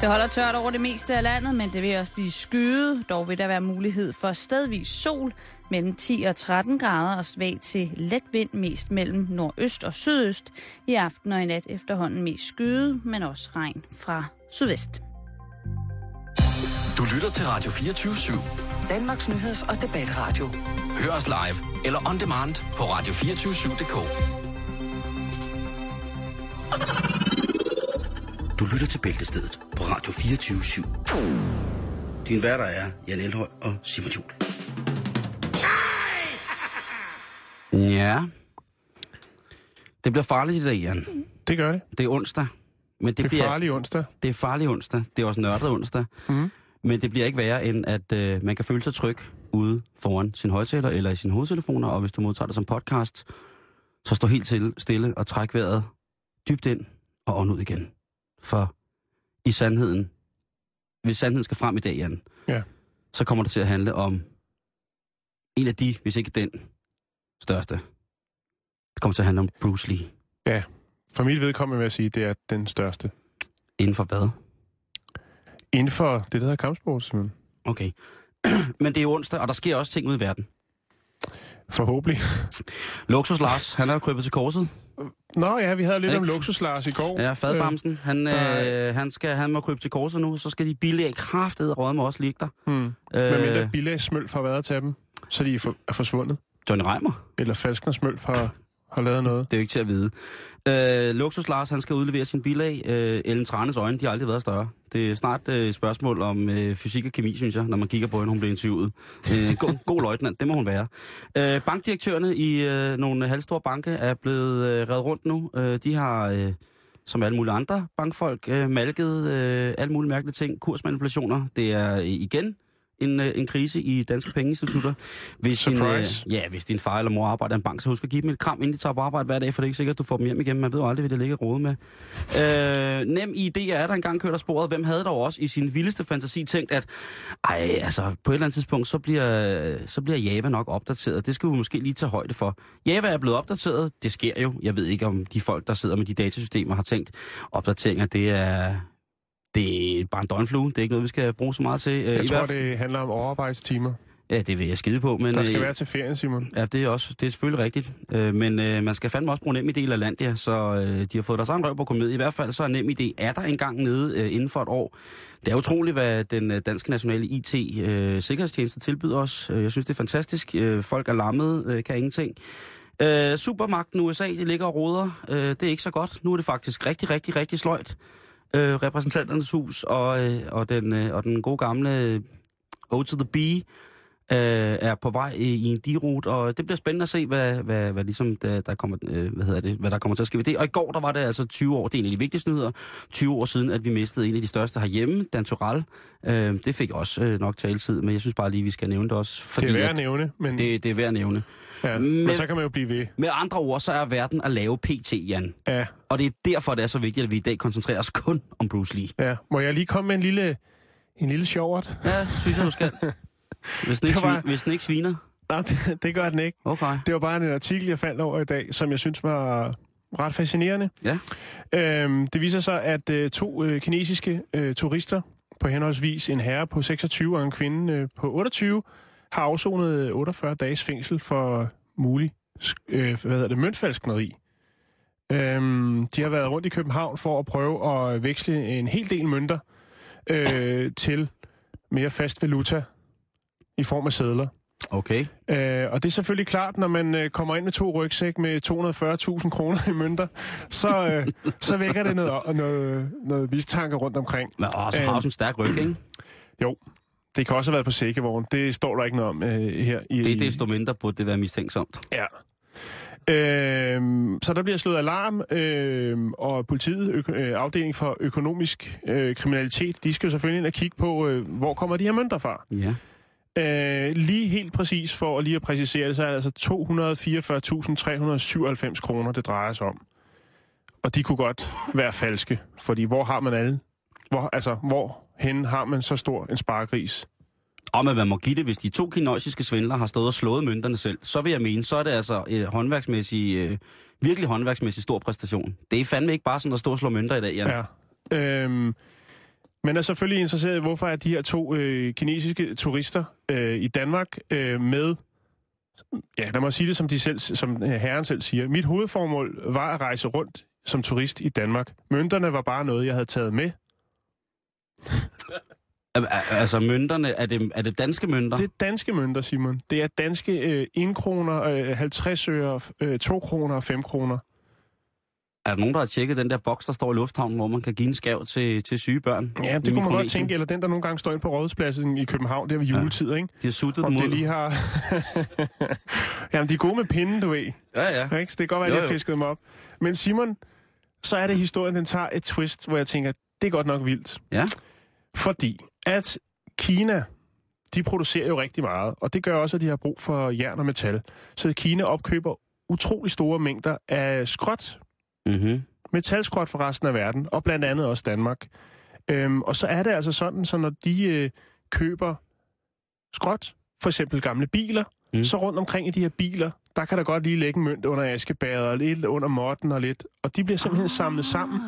Det holder tørt over det meste af landet, men det vil også blive skyet. Dog vil der være mulighed for stedvis sol mellem 10 og 13 grader og svag til let vind mest mellem nordøst og sydøst. I aften og i nat efterhånden mest skyet, men også regn fra sydvest. Du lytter til Radio 24.7. Danmarks nyheds- og debatradio. Hør os live eller on demand på radio247.dk. Du lytter til Bæltestedet på Radio 24.7. Din værter er Jan Elhøj og Simon Juhl. Ja. Det bliver farligt i dag, Jan. Det gør det. Det er onsdag. Men det er farlig onsdag. Det er farlig onsdag. Det er også nørdet onsdag. Mm. Men det bliver ikke værre, end at man kan føle sig tryg ude foran sin højtaler eller i sine hovedtelefoner. Og hvis du modtager det som podcast, så stå helt stille og træk vejret dybt ind og ånd ud igen. For i sandheden, hvis sandheden skal frem i dag, Jan, ja, så kommer det til at handle om en af de, hvis ikke den største. Det kommer til at handle om Bruce Lee. Ja, for mit vedkommende vil jeg sige, det er den største. Inden for hvad? Inden for det, der hedder kampsport, simpelthen. Okay. Men det er onsdag, og der sker også ting ude i verden. Forhåbentlig. Luksus Lars, han er krybet til korset. Nå ja, vi havde lidt om Luksus Lars i går. Ja, Fadbamsen, han må krybe til korset nu, så skal de bilag kraftede råde med også ligge der. Mm. Hvad mindre bilag smølf har været til dem, så de er forsvundet? Johnny Reimer. Eller Falskner smølf har lavet noget? Det er jo ikke til at vide. Luksus Lars, han skal udlevere sin bilag. Ellen Tranes øjne, de har aldrig været større. Det er snart et spørgsmål om fysik og kemi, synes jeg, når man kigger på hende, hun bliver interviewet. God løjtnant, det må hun være. Bankdirektørerne i nogle halvstore banke er blevet revet rundt nu. De har, som alle mulige andre bankfolk, malket alle mulige mærkelige ting. Kursmanipulationer, det er igen en krise i danske pengeinstitutter. Hvis din far eller mor arbejder i en bank, så husk at give dem et kram, inden de tager på arbejde hver dag, for det er ikke sikkert, at du får dem hjem igen. Man ved jo aldrig, hvad det ligger rode med. Nem ID er der engang kørt af sporet. Hvem havde dog også i sin vildeste fantasi tænkt, at på et eller andet tidspunkt, så bliver Java nok opdateret. Det skal vi måske lige tage højde for. Java er blevet opdateret. Det sker jo. Jeg ved ikke, om de folk, der sidder med de datasystemer, har tænkt, opdateringer, det er bare en døgnflue. Det er ikke noget, vi skal bruge så meget til. Jeg tror, det handler om overarbejdstimer. Ja, det vil jeg skide på. Men der skal være til ferien, Simon. Ja, det er selvfølgelig rigtigt. Men man skal fandme også bruge nem idé i Lalandia, så de har fået deres egen røv på kommet. I hvert fald så er nem idé er der engang nede inden for et år. Det er utroligt, hvad den danske nationale IT-sikkerhedstjeneste tilbyder os. Jeg synes, det er fantastisk. Folk er lammede, kan ingenting. Supermagten USA, det ligger og roder. Det er ikke så godt. Nu er det faktisk rigtig, rigtig, rigtig sløjt. Repræsentanternes hus og den gode gamle O to the B er på vej i en dirut, og det bliver spændende at se, hvad ligesom der kommer, hvad der kommer til at ske ved det. Og i går, der var det altså 20 år, det er en af de vigtigste nyheder, 20 år siden, at vi mistede en af de største herhjemme, Dantoral. Det fik også nok taletid, men jeg synes bare lige, vi skal nævne det også. Fordi det er værd at nævne. Men det er værd at nævne. Ja, men så kan man jo blive ved. Med andre ord, så er verden at lave PT, Jan. Ja. Og det er derfor, det er så vigtigt, at vi i dag koncentrerer os kun om Bruce Lee. Ja. Må jeg lige komme med en lille sjovert? Ja, synes jeg, du skal. Hvis den ikke sviner. Nej, det gør den ikke. Okay. Det var bare en artikel, jeg faldt over i dag, som jeg synes var ret fascinerende. Ja. Det viser sig, at to kinesiske turister på henholdsvis en herre på 26 og en kvinde på 28 har afsonet 48 dages fængsel for mulig møntfalskneri. De har været rundt i København for at prøve at veksle en hel del mønter til mere fast valuta i form af sedler. Okay. Og det er selvfølgelig klart, når man kommer ind med to rygsæk med 240.000 kroner i mønter, så vækker det noget mistanke rundt omkring. Men så har også en stærk ryg, ikke? Jo. Det kan også have været på sækkevogn. Det står der ikke noget om her. Det er desto mindre burde det være mistænksomt. Ja. Så der bliver slået alarm, og politiet, afdeling for økonomisk kriminalitet, de skal selvfølgelig ind og kigge på, hvor kommer de her mønter fra. Ja. Lige helt præcis, for lige at præcisere det, så er det altså 244.397 kroner, det drejer sig om. Og de kunne godt være falske, fordi hvor har man alle? Hvorhen har man så stor en sparegris? Og man må give det, hvis de to kinesiske svindlere har stået og slået mønterne selv, så vil jeg mene, så er det altså virkelig håndværksmæssig stor præstation. Det er fandme ikke bare sådan at stå og slå mønter i dag, Jan. Ja. Men er selvfølgelig interesseret i, hvorfor er de her to kinesiske turister i Danmark med... Ja, lad mig sige det, som herren selv siger. Mit hovedformål var at rejse rundt som turist i Danmark. Mønterne var bare noget, jeg havde taget med. Altså mønterne, er det danske mønter? Det er danske mønter, Simon. Det er danske 1 kroner, 50 øre, 2 kroner og 5 kroner. Er der nogen, der har tjekket den der boks, der står i lufthavnen, hvor man kan give en skav til syge børn? Ja, det kunne man godt tænke. Eller den, der nogle gange står ind på Rådhuspladsen i København, der ved juletid, ikke? De har suttet dem ud. Det lige har... Jamen, de er gode med pinden, du ved. Ja, ja. Det kan godt være, at jeg har fisket dem op. Men Simon, så er det historien, den tager et twist, hvor jeg tænker, det er godt nok vildt. Ja. Fordi at Kina, de producerer jo rigtig meget, og det gør også, at de har brug for jern og metal. Så Kina opkøber utrolig store mængder af skrot. Uh-huh. Metalskrot fra resten af verden, og blandt andet også Danmark. Og så er det altså sådan, så når de køber skrot, for eksempel gamle biler, så rundt omkring i de her biler, der kan der godt lige lægge en mønt under askebæret, og lidt under måtten og lidt, og de bliver simpelthen samlet sammen.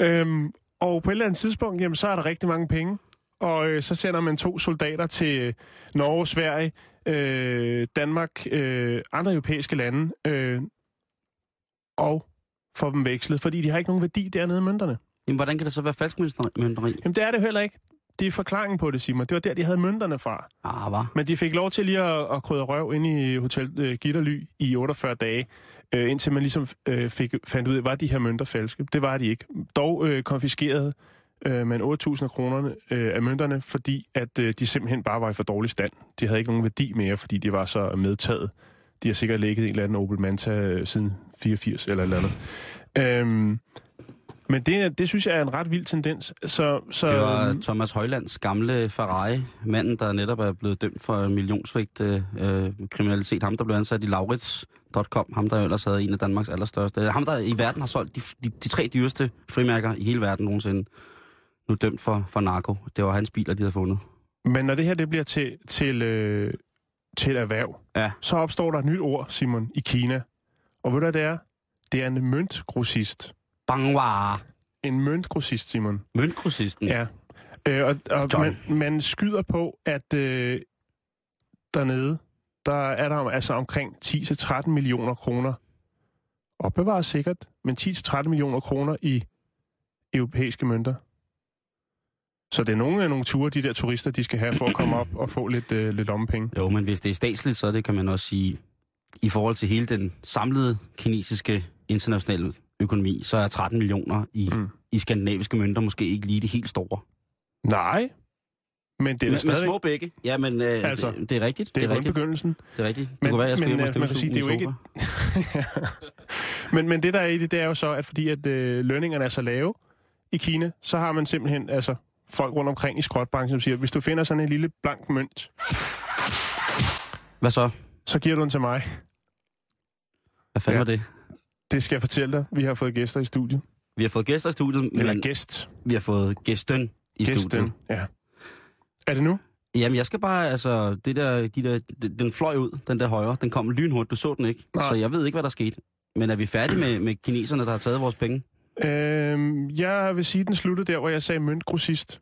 Yeah. Og på et eller andet tidspunkt, jamen, så er der rigtig mange penge, og så sender man 2 soldater til Norge, Sverige, Danmark, andre europæiske lande, og få dem vekslet, fordi de har ikke nogen værdi dernede i mønterne. Jamen, hvordan kan det så være falskmønteri? Jamen, det er det heller ikke. Det er forklaringen på det, Simon. Det var der, de havde mønterne fra. Ah, hvad? Men de fik lov til lige at krydre røv inde i Hotel Gitterly i 48 dage, indtil man ligesom fandt ud af, var de her mønter falske. Det var de ikke. Dog konfiskerede man 8.000 kroner af mønterne, fordi at de simpelthen bare var i for dårlig stand. De havde ikke nogen værdi mere, fordi de var så medtaget. De har sikkert lægget en eller anden Opel Manta siden 84 eller et eller andet. Men det synes jeg er en ret vild tendens. Så det var Thomas Højlands gamle Ferrari, manden, der netop er blevet dømt for millionsvigt kriminalitet. Ham, der blev ansat i Laurits.com. Ham, der ellers havde en af Danmarks allerstørste. Ham, der i verden har solgt de 3 dyreste frimærker i hele verden nogensinde. Nu dømt for narko. Det var hans biler, de havde fundet. Men når det her det bliver til erhverv, ja. Så opstår der et nyt ord, Simon, i Kina. Og ved du, hvad det er? Det er en møntgrossist. Bangwa. En møntgrossist, Simon. Møntgrossisten? Ja. Og man skyder på, at dernede, der er der altså omkring 10-13 millioner kroner. Opbevares sikkert, men 10-13 millioner kroner i europæiske mønter. Så det er nogle ture, de der turister, de skal have for at komme op og få lidt lommepenge. Jo, men hvis det er statsligt, så det kan man også sige, i forhold til hele den samlede kinesiske internationale økonomi, så er 13 millioner i skandinaviske mønter måske ikke lige det helt store. Nej, men det er stadig... Med små bække, ja, men altså, det er rigtigt. Det er kun begyndelsen. Det er rigtigt. Det kunne være, jeg skulle hjem og støvsuge en sofa. Men det der er i det, det er jo så, at fordi at lønningerne er så lave i Kina, så har man simpelthen altså... folk rundt omkring i skrotbranchen, som siger, hvis du finder sådan en lille blank mønt... Hvad så? Så giver du den til mig. Hvad fanden var det? Det skal jeg fortælle dig. Vi har fået gæster i studiet. Vi har fået gæster i studiet. Eller gæst. Vi har fået gæsten i studiet. Ja. Er det nu? Jamen, jeg skal bare, altså, den fløj ud, den der højre. Den kom lynhurtigt, du så den ikke. Nej. Så jeg ved ikke, hvad der skete. Men er vi færdige med kineserne, der har taget vores penge? Jeg vil sige, den sluttede der, hvor jeg sagde møntgrossist.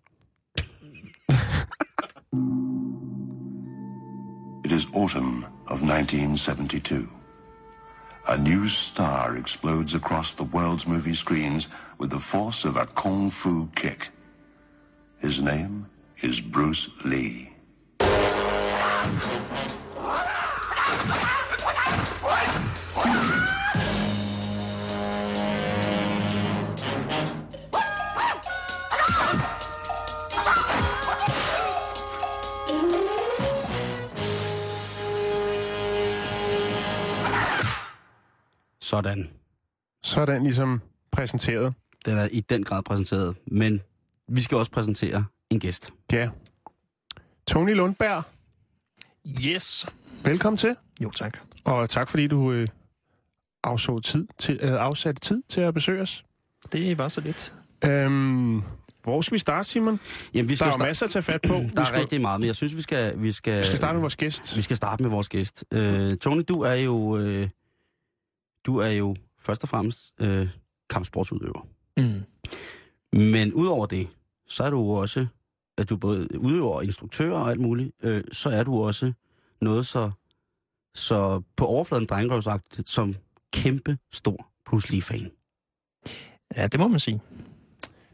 It is autumn of 1972. A new star explodes across the world's movie screens with the force of a kung fu kick. His name is Bruce Lee. Sådan ligesom præsenteret. Den er i den grad præsenteret, men vi skal også præsentere en gæst. Ja. Tony Lundberg. Yes. Velkommen til. Jo, tak. Og tak fordi du afsatte tid til at besøge os. Det var så lidt. Hvor skal vi starte, Simon? Jamen, vi skal der er masser at tage fat på. Der er rigtig meget, men jeg synes, vi skal starte med vores gæst. Vi skal starte med vores gæst. Tony, du er jo først og fremmest kampsportsudøver. Mm. Men udover det, så er du også, at du både udøver og instruktør og alt muligt, så er du også noget så på overfladen drengerøvsagtigt som kæmpe stor Bruce Lee-fan. Ja, det må man sige.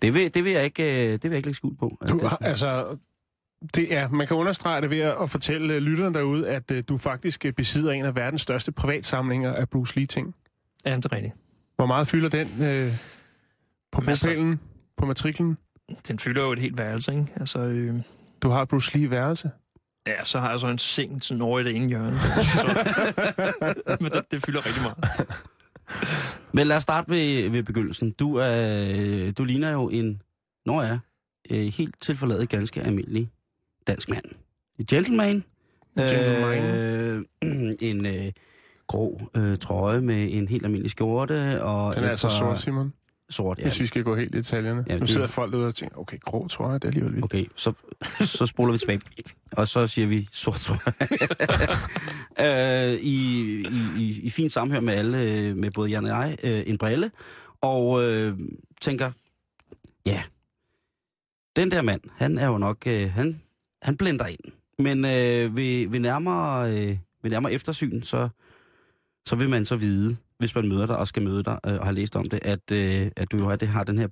Det vil jeg ikke lægge skjul på. Du, altså, det er, man kan understrege det ved at fortælle lytteren derude, at du faktisk besidder en af verdens største privatsamlinger af Bruce Lee-ting. Ja, det er rigtigt. Hvor meget fylder den på bopælen, på matriklen? Den fylder jo et helt værelse, ikke? Altså, du har Bruce Lee-værelse? Ja, så har jeg så en seng til Norge i det ene hjørne. Men det fylder rigtig meget. Men lad os starte ved begyndelsen. Du ligner jo en, når jeg er, helt tilforladet ganske almindelig dansk mand. Gentleman. En grå trøje med en helt almindelig skjorte. Og den er altså sort, Simon. Sort, ja. Hvis vi skal gå helt i detaljerne. Ja, nu sidder folk derude og tænker, okay, grå trøje, det er alligevel vildt. Okay, så spoler vi tilbage, og så siger vi sort trøje. I fint sammenhør med alle, med både Jan og jeg, en brille, og tænker, ja, den der mand, han er jo nok, han blænder ind. Men ved nærmere eftersyn, så vil man så vide, hvis man møder dig og skal møde dig og har læst om det, at du jo har den her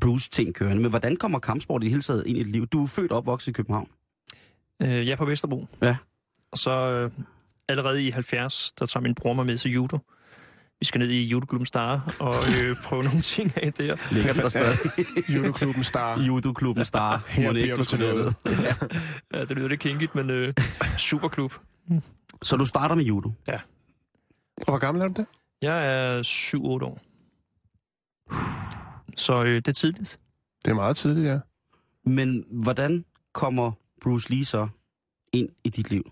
blues-ting kørende. Men hvordan kommer kampsport i det hele taget ind i dit liv? Du er født og opvokset i København. Jeg er på Vesterbro. Ja. Og så allerede i 70, der tager min bror mig med til judo. Vi skal ned i Judo Klubben Star og prøve nogle ting af der. Ligger der stadig. Judo Klubben Star. Judo Klubben Star. Her bliver du til noget. Ja, det lyder lidt kinkigt, men superklub. Så du starter med judo? Ja. Og hvor gammel er du det? Jeg er 7-8 år. Så det er tidligt. Det er meget tidligt, ja. Men hvordan kommer Bruce Lee så ind i dit liv?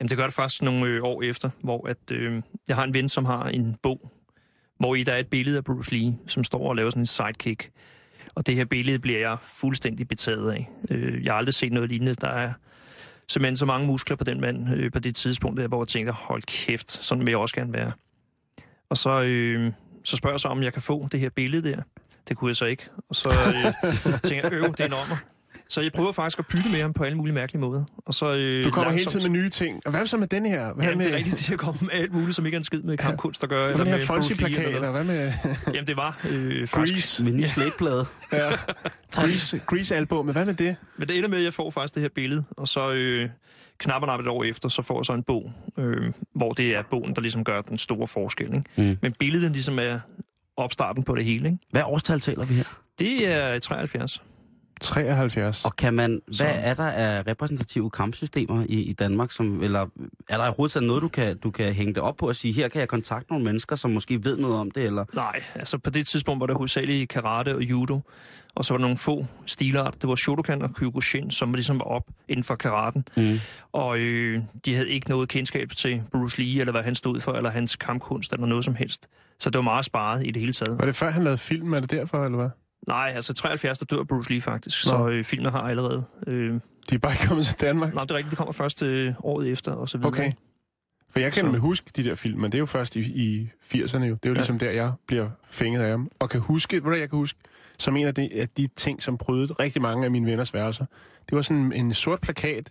Jamen det gør det faktisk nogle år efter, hvor at, jeg har en ven, som har en bog, hvor i der er et billede af Bruce Lee, som står og laver sådan en sidekick. Og det her billede bliver jeg fuldstændig betaget af. Jeg har aldrig set noget lignende, der er... Simpelthen så mange muskler på den mand på det tidspunkt, der, hvor jeg tænkte, hold kæft, sådan vil jeg også gerne være. Og så spørger jeg så, om jeg kan få det her billede der. Det kunne jeg så ikke. Og så tænker jeg, det er enormt. Så jeg prøver faktisk at pytte med ham på alle mulige mærkelige måder. Og så, du kommer langsomt hele tiden med nye ting. Og hvad så med den her? Jamen, det er rigtigt, det jeg kommer med alt muligt, som ikke er en skid med kampkunst at gøre. Hvad med den her Fonsi-plakat, eller hvad med... Jamen, det var Grease. Med en ny slætplade. Ja. Grease-album, hvad med det? Men det ender med, at jeg får faktisk det her billede, og så knap og nap et år efter, så får jeg så en bog, hvor det er bogen, der ligesom gør den store forskel. Ikke? Mm. Men billedet ligesom er opstarten på det hele. Ikke? Hvad årstal taler vi her? Det er 73. 73. Og kan man, hvad er der af repræsentative kampsystemer i Danmark, som, eller er der i hovedsagen noget, du kan hænge det op på og sige, her kan jeg kontakte nogle mennesker, som måske ved noget om det, eller? Nej, altså på det tidspunkt var der hovedsageligt karate og judo, og så var der nogle få stilarter. Det var Shotokan og Kyokushin, som ligesom var op inden for karaten. Mm. Og de havde ikke noget kendskab til Bruce Lee, eller hvad han stod for, eller hans kampkunst, eller noget som helst. Så det var meget sparet i det hele taget. Var det før han lavede film, er det derfor, eller hvad? Nej, altså 73, der dør Bruce Lee faktisk, så filmen har allerede... De er bare ikke kommet til Danmark? Nej, det er rigtigt, det kommer først året efter, og så videre. Okay, for jeg kan nemlig huske de der film, men det er jo først i 80'erne jo. Det er jo ligesom der, jeg bliver fænget af dem. Og kan huske, hvad jeg kan huske, som en af de ting, som prøvede rigtig mange af mine venners værelser. Det var sådan en sort plakat,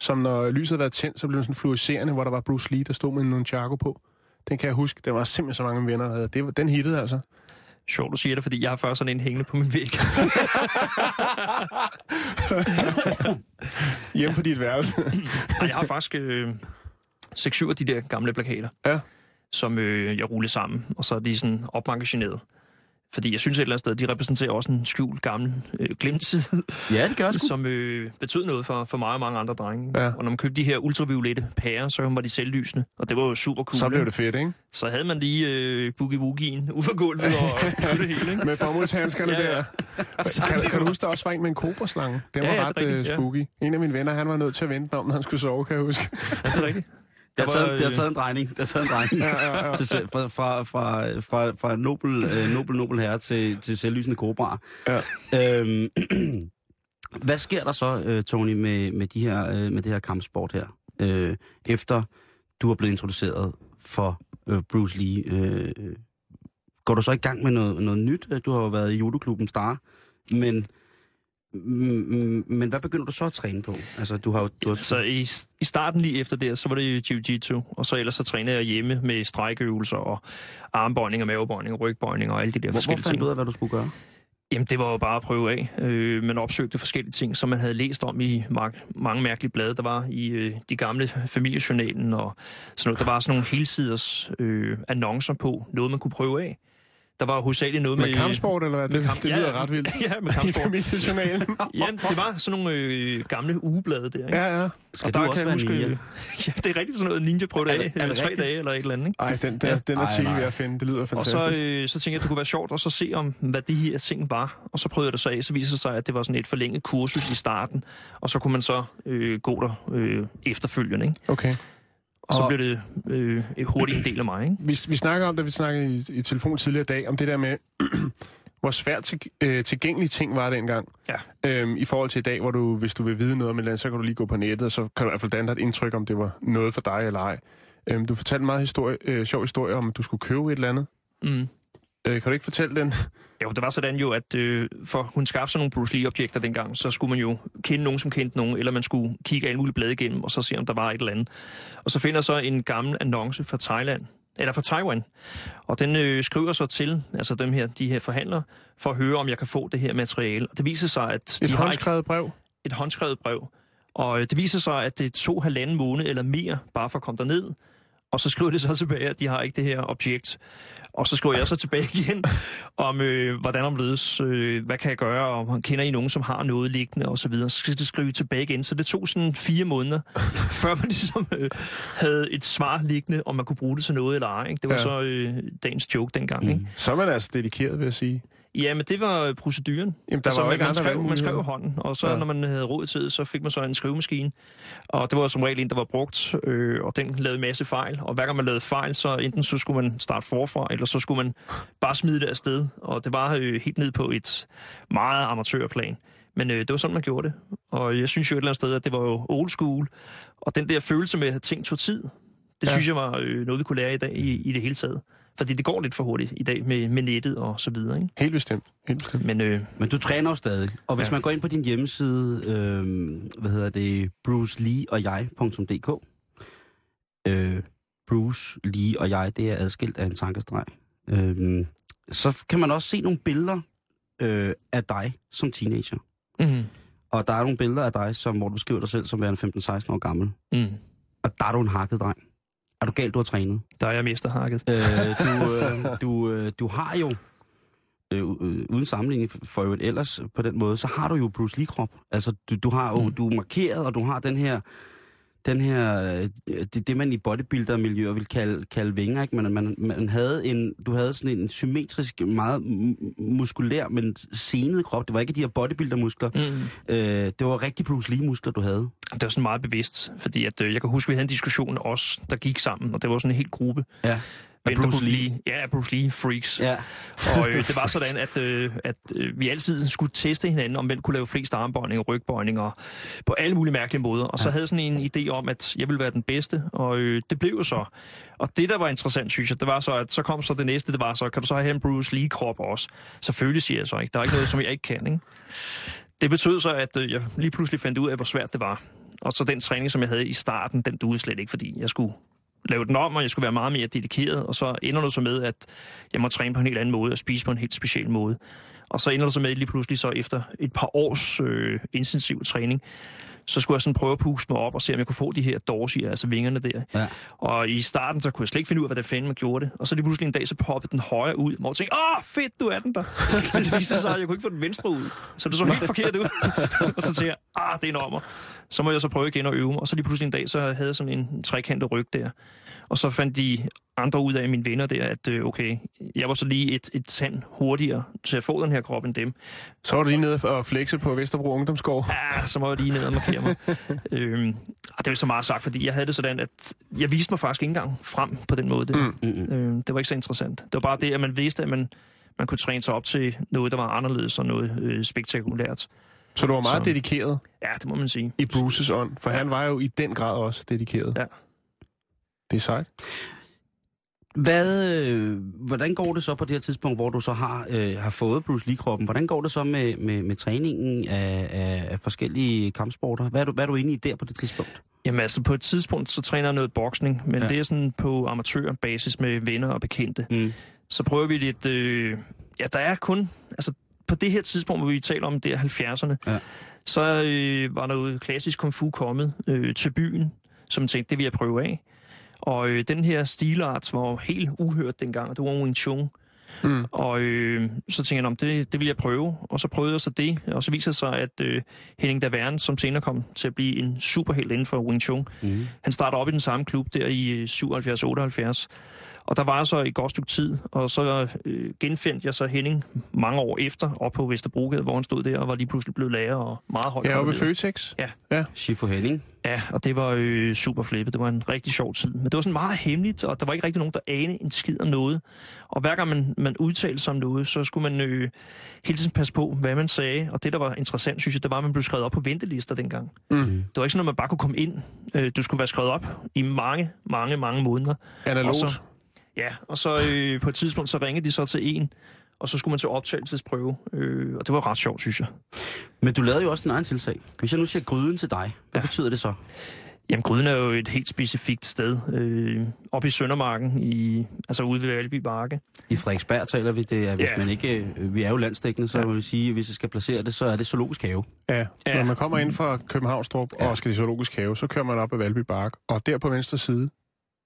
som når lyset var tændt, så blev den sådan fluorescerende, hvor der var Bruce Lee, der stod med en nunchaku på. Den kan jeg huske, der var simpelthen så mange af mine venner, der havde. Den hittede altså. Sjovt, du siger det, fordi jeg har først sådan en hængende på min væg. Hjemme på dit værelse. Jeg har faktisk 6-7 af de der gamle plakater, som jeg ruller sammen, og så er de sådan opmagasineret. Fordi jeg synes et eller andet sted, de repræsenterer også en skjult, gammel, glemt side. Ja, det gør sgu. Som betød noget for mig og mange andre drenge. Ja. Og når man købte de her ultraviolette pærer, så var de selvlysende. Og det var jo super cool. Så blev det fedt, ikke? Så havde man lige boogie-woogien ude for gulvet og det hele, ikke? Med bomuldshandskerne der. Kan du huske, der også var en med en kobraslange? Den var ret spooky. En af mine venner, han var nødt til at vente om, når han skulle sove, kan jeg huske. Ja, det er rigtigt. Det har taget en drejning. Ja. Fra nobel herre til selvlysende kobraer. Ja. Hvad sker der så, Tony, med det her kampsport her? Efter du er blevet introduceret for Bruce Lee Går du så i gang med noget nyt? Du har jo været i Judo Klubben Star, men hvad begynder du så at træne på? Altså, du har i starten lige efter det, så var det jiu-jitsu, og så ellers så trænede jeg hjemme med strækøvelser og armbøjninger, mavebøjninger, rygbøjninger og alle de der forskellige ting. Hvor fandt du ud af, hvad du skulle gøre? Jamen, det var jo bare at prøve af. Man opsøgte forskellige ting, som man havde læst om i mange mærkelige blade, der var i de gamle familiejournalen og sådan noget. Der var sådan nogle helsiders annoncer på, noget man kunne prøve af. Der var hovedsageligt noget med kampsport, eller hvad? Det lyder ret vildt. Ja, med kampsport. I familiejournalen. Ja, det var sådan nogle gamle ugeblade der, ikke? Ja, ja. Skal og der kan jeg huske... Ja, det er rigtigt sådan noget ninja prøvede af med 3 dage eller et eller andet, ikke? Ej, den artikel ved at finde, det lyder fantastisk. Og så tænkte jeg, at det kunne være sjovt at så se, om hvad de her ting var. Og så prøvede jeg det så af, så viste det sig, at det var sådan et forlænget kursus i starten. Og så kunne man så gå der efterfølgende, ikke? Okay. Og så blev det hurtigt en del af mig, ikke? Vi snakker om det, vi snakkede i telefon tidligere i dag, om det der med, hvor svært tilgængelige ting var det engang. Ja. I forhold til i dag, hvor du, hvis du vil vide noget om et land, så kan du lige gå på nettet, og så kan du i hvert fald danne et indtryk, om det var noget for dig eller ej. Du fortalte en meget sjov historie om, at du skulle købe et eller andet. Mm. Kan du ikke fortælle den? Jo, det var sådan jo, at for at kunne skaffe sig nogle Bruce Lee-objekter dengang, så skulle man jo kende nogen, som kendte nogen, eller man skulle kigge alle mulige blade igennem, og så se, om der var et eller andet. Og så finder så en gammel annonce fra Taiwan, og den skriver så til, altså de her forhandlere, for at høre, om jeg kan få det her materiale. Og det viser sig, at... Et håndskrevet brev. Og det viser sig, at det tog 1,5 måned eller mere, bare for at komme derned. Og så skriver det så tilbage, at de har ikke det her objekt. Og så skriver jeg så tilbage igen om, hvordan omledes, hvad kan jeg gøre, og kender I nogen, som har noget liggende, og så videre. Så skal det skrive tilbage igen. Så det tog sådan 4 måneder, før man ligesom havde et svar liggende, om man kunne bruge det til noget eller ej. Ikke? Det var så dagens joke dengang. Ikke? Så var det altså dedikeret, vil jeg sige. Ja, men det var proceduren. Jamen, altså, man skrev hånden, og så når man havde råd til det, så fik man så en skrivemaskine. Og det var som regel en, der var brugt, og den lavede en masse fejl. Og hver gang man lavede fejl, så enten så skulle man starte forfra, eller så skulle man bare smide det afsted. Og det var helt ned på et meget amatørplan. Men det var sådan, man gjorde det. Og jeg synes jo et eller andet sted, at det var jo old school. Og den der følelse med, at ting tog tid, det synes jeg var noget, vi kunne lære i dag i det hele taget. Fordi det går lidt for hurtigt i dag med nettet og så videre, ikke? Helt bestemt. Men du træner jo stadig. Og hvis man går ind på din hjemmeside, bruceleeogjeg.dk. Bruce Lee og jeg, det er adskilt af en tankestreg. Så kan man også se nogle billeder af dig som teenager. Mm-hmm. Og der er nogle billeder af dig, hvor du beskriver dig selv som værende 15-16 år gammel. Mm. Og der er du en hakket dreng. Er du galt, du har trænet? Der er jeg mesterhakket. Du har jo, uden sammenligning for jo ellers på den måde, så har du jo Bruce Lee-krop. Altså, du er markeret, og du har den her det man i bodybuilder-miljøer vil kalde vinger, ikke? Man havde du havde sådan en symmetrisk, meget muskulær, men senet krop. Det var ikke de her bodybuilder-muskler. Mm. Det var rigtig Bruce Lee-muskler, du havde. Det var sådan meget bevidst, fordi at, jeg kan huske, vi havde en diskussion også, der gik sammen, og det var sådan en hel gruppe. Ja. Bruce Lee freaks. Ja. Og det var sådan, at vi altid skulle teste hinanden, om hvem kunne lave flest armbøjninger, rygbøjninger, på alle mulige mærkelige måder. Og så havde sådan en idé om, at jeg ville være den bedste, og det blev så. Og det, der var interessant, synes jeg, det var så, at så kom så det næste, det var så, kan du så have en Bruce Lee-krop også? Selvfølgelig, siger jeg så, ikke? Der er ikke noget, som jeg ikke kan, ikke? Det betød så, at jeg lige pludselig fandt ud af, hvor svært det var. Og så den træning, som jeg havde i starten, den duede slet ikke, fordi jeg skulle lave den om, og jeg skulle være meget mere dedikeret, og så ender det så med, at jeg må træne på en helt anden måde, og spise på en helt speciel måde. Og så ender det så med, lige pludselig så efter et par års intensiv træning, så skulle jeg sådan prøve at puste mig op og se, om jeg kunne få de her dorsier, altså vingerne der. Ja. Og i starten, så kunne jeg slet ikke finde ud af, hvad det fanden man gjorde det. Og så lige pludselig en dag, så poppede den højre ud, hvor jeg tænkte, fedt, du er den der. Men det viste sig, at jeg kunne ikke få den venstre ud. Så det så helt forkert ud. Og så tænkte jeg, det er en ommer. Så må jeg så prøve igen at øve mig. Og så lige pludselig en dag, så havde jeg sådan en trekantet ryg der. Og så fandt de andre ud af, mine venner der, at okay, jeg var så lige et tand hurtigere til at få den her krop end dem. Så var du lige nede og flexe på Vesterbro Ungdomsgård? Ja, så var jeg lige nede og markere mig. Det var så meget sagt, fordi jeg havde det sådan, at jeg viste mig faktisk ikke engang frem på den måde. Det var ikke så interessant. Det var bare det, at man vidste, at man kunne træne sig op til noget, der var anderledes og noget spektakulært. Så du var meget dedikeret? Ja, det må man sige. I Bruce's ånd, for han var jo i den grad også dedikeret. Ja. Det er sejt. Hvordan går det så på det her tidspunkt, hvor du så har fået Bruce Lee-kroppen? Hvordan går det så med træningen af forskellige kampsporter? Hvad er du inde i der på det tidspunkt? Jamen altså, på et tidspunkt, så træner jeg noget boksning, men det er sådan på amatørbasis med venner og bekendte. Mm. Så prøver vi lidt... der er kun... Altså, på det her tidspunkt, hvor vi taler om, det er 70'erne, så var noget klassisk kung fu kommet til byen, som tænkte, det vil jeg prøve af. Og den her stilart var helt uhørt dengang, og det var Wing Chun. Mm. Og så tænkte jeg, om det vil jeg prøve. Og så prøvede jeg så det, og så viser det sig, at Henning Davern, som senere kom til at blive en superhelt inden for Wing Chun, han starter op i den samme klub der i 77-78. Og der var så et godt stykke tid, og så genfandt jeg så Henning mange år efter, op på Vesterbrogade, hvor han stod der og var lige pludselig blevet lærer og meget højt. Ja, oppe ved Føtex. Ja. Schifo Henning. Ja, og det var super flippet. Det var en rigtig sjov tid. Men det var sådan meget hemmeligt, og der var ikke rigtig nogen, der anede en skid om noget. Og hver gang man udtalte sig om noget, så skulle man hele tiden passe på, hvad man sagde. Og det, der var interessant, synes jeg, det var, at man blev skrevet op på ventelister dengang. Mm. Det var ikke sådan, at man bare kunne komme ind. Du skulle være skrevet op i mange, mange, mange måneder. Analogt. Ja, og så på et tidspunkt, så ringede de så til en, og så skulle man til optagelsesprøve, og det var ret sjovt, synes jeg. Men du lavede jo også din egen tilsag. Hvis jeg nu siger Gryden til dig, hvad betyder det så? Jamen, Gryden er jo et helt specifikt sted, oppe i Søndermarken, ude ved Valby Barke. I Frederiksberg taler vi det, hvis man ikke, vi er jo landsdækkende, så vil vi sige, at hvis jeg skal placere det, så er det Zoologisk Have. Ja, når man kommer ind fra Københavnstrup og skal til Zoologisk Have, så kører man op ad Valby Barke, og der på venstre side,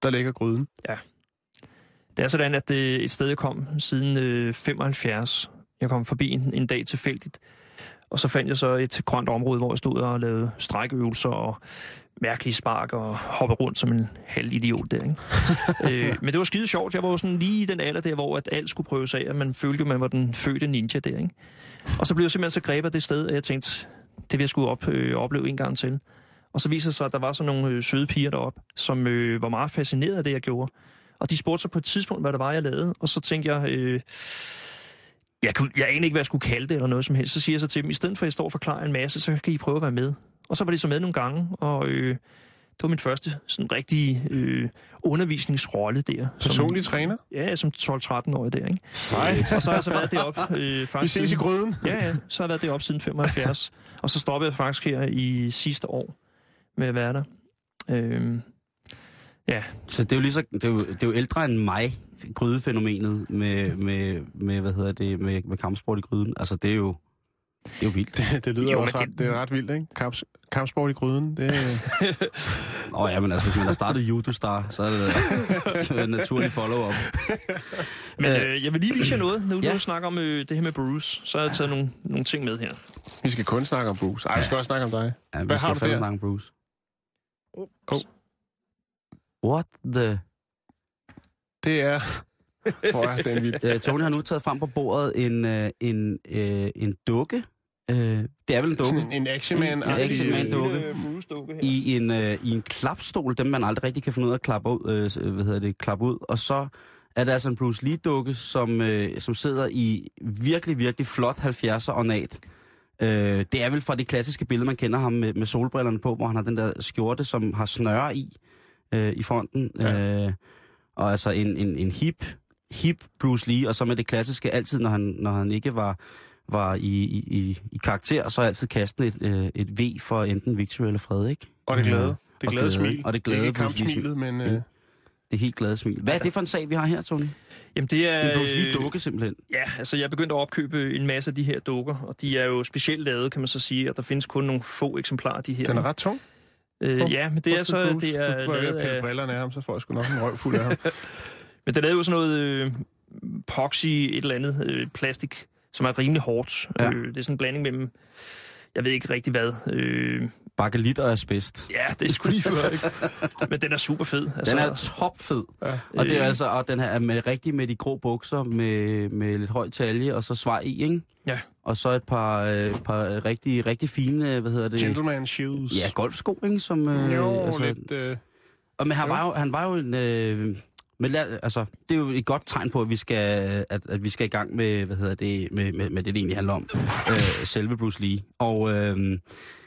der ligger Gryden. Ja. Det er sådan, at det et sted, jeg kom siden 75. Jeg kom forbi en dag tilfældigt, og så fandt jeg så et grønt område, hvor jeg stod og lavede strækøvelser og mærkelige spark og hoppede rundt som en halv idiot der, ikke? Men det var skide sjovt. Jeg var jo sådan lige i den alder der, hvor at alt skulle prøves af, at man følte, at man var den fødte ninja der, ikke? Og så blev jeg simpelthen så grebet af det sted, og jeg tænkte, det vil jeg skulle opleve en gang til. Og så viser det sig, at der var sådan nogle søde piger deroppe, som var meget fascineret af det, jeg gjorde. Og de spurgte så på et tidspunkt, hvad det var, jeg lavede. Og så tænkte jeg, jeg anede ikke, hvad jeg skulle kalde det eller noget som helst. Så siger jeg så til dem, i stedet for at jeg står og forklarer en masse, så kan I prøve at være med. Og så var de så med nogle gange, og det var min første sådan rigtige undervisningsrolle der. Personlig træner? Ja, som 12-13-årig der, ikke? Sej. Og så har jeg så været deroppe. Vi ses i Gryden. Ja, så har jeg været deroppe siden 75. Og så stoppede jeg faktisk her i sidste år med at være der. Ja. Så det er jo det er jo ældre end mig, grydefænomenet med med kampsport i Gryden. Altså det er jo vildt. Det lyder jo også det er ret vildt, ikke? Kampsport i Gryden, det Nå ja, men altså hvis man har startet Judo Star, så er det en naturlig follow-up. Men jeg vil lige sige noget. Nu du snakker om det her med Bruce, så har jeg taget nogle ting med her. Vi skal kun snakke om Bruce. Vi skal også snakke om dig. Ja, hvad har du der? Snakke om Bruce. What the... Det er... Tony har nu taget frem på bordet en dukke. Det er vel en dukke? En Action Man-dukke. I en klapstol, dem man aldrig rigtig kan finde ud af at klappe ud. Og så er der altså en Bruce Lee-dukke, som sidder i virkelig, virkelig flot 70'er-ornat. Det er vel fra det klassiske billede, man kender ham med solbrillerne på, hvor han har den der skjorte, som har snøre i fronten, og altså en hip Bruce Lee, og så med det klassiske altid, når han ikke var i karakter, så altid kastede et V for enten Victor eller Frederik. Og det glade smil. Og det glade ikke kampsmilet, men... Det helt glade smil. Hvad er det for en sag, vi har her, Tony? Jamen det er... En Bruce Lee-dukke simpelthen. Ja, altså jeg begyndte at opkøbe en masse af de her dukker, og de er jo specielt lavet, kan man så sige, og der findes kun nogle få eksemplarer af de her. Den er ret tung. Ja, men det er så... Bruce. Det er lavet af... brillerne af ham, så får jeg sgu nok en røv fuld af ham. Men det er jo sådan noget epoxy, et eller andet plastik, som er rimelig hårdt. Ja. Det er sådan en blanding mellem... Jeg ved ikke rigtig hvad. Bakelit og asbest. Ja, det er sgu lige før, ikke? Men den er super fed. Altså, den er topfed. Ja. Og det er altså, og den her er rigtig med de grå bukser, med lidt høj talje, og så svar i, ikke? Ja. Og så et par rigtig, rigtig fine, gentleman shoes. Ja, golfsko, ikke? Som, jo, altså, lidt... Og men han var jo en... Men altså, det er jo et godt tegn på, at vi skal, at vi skal i gang med, med det egentlig handler om. Selve Bruce Lee. Og...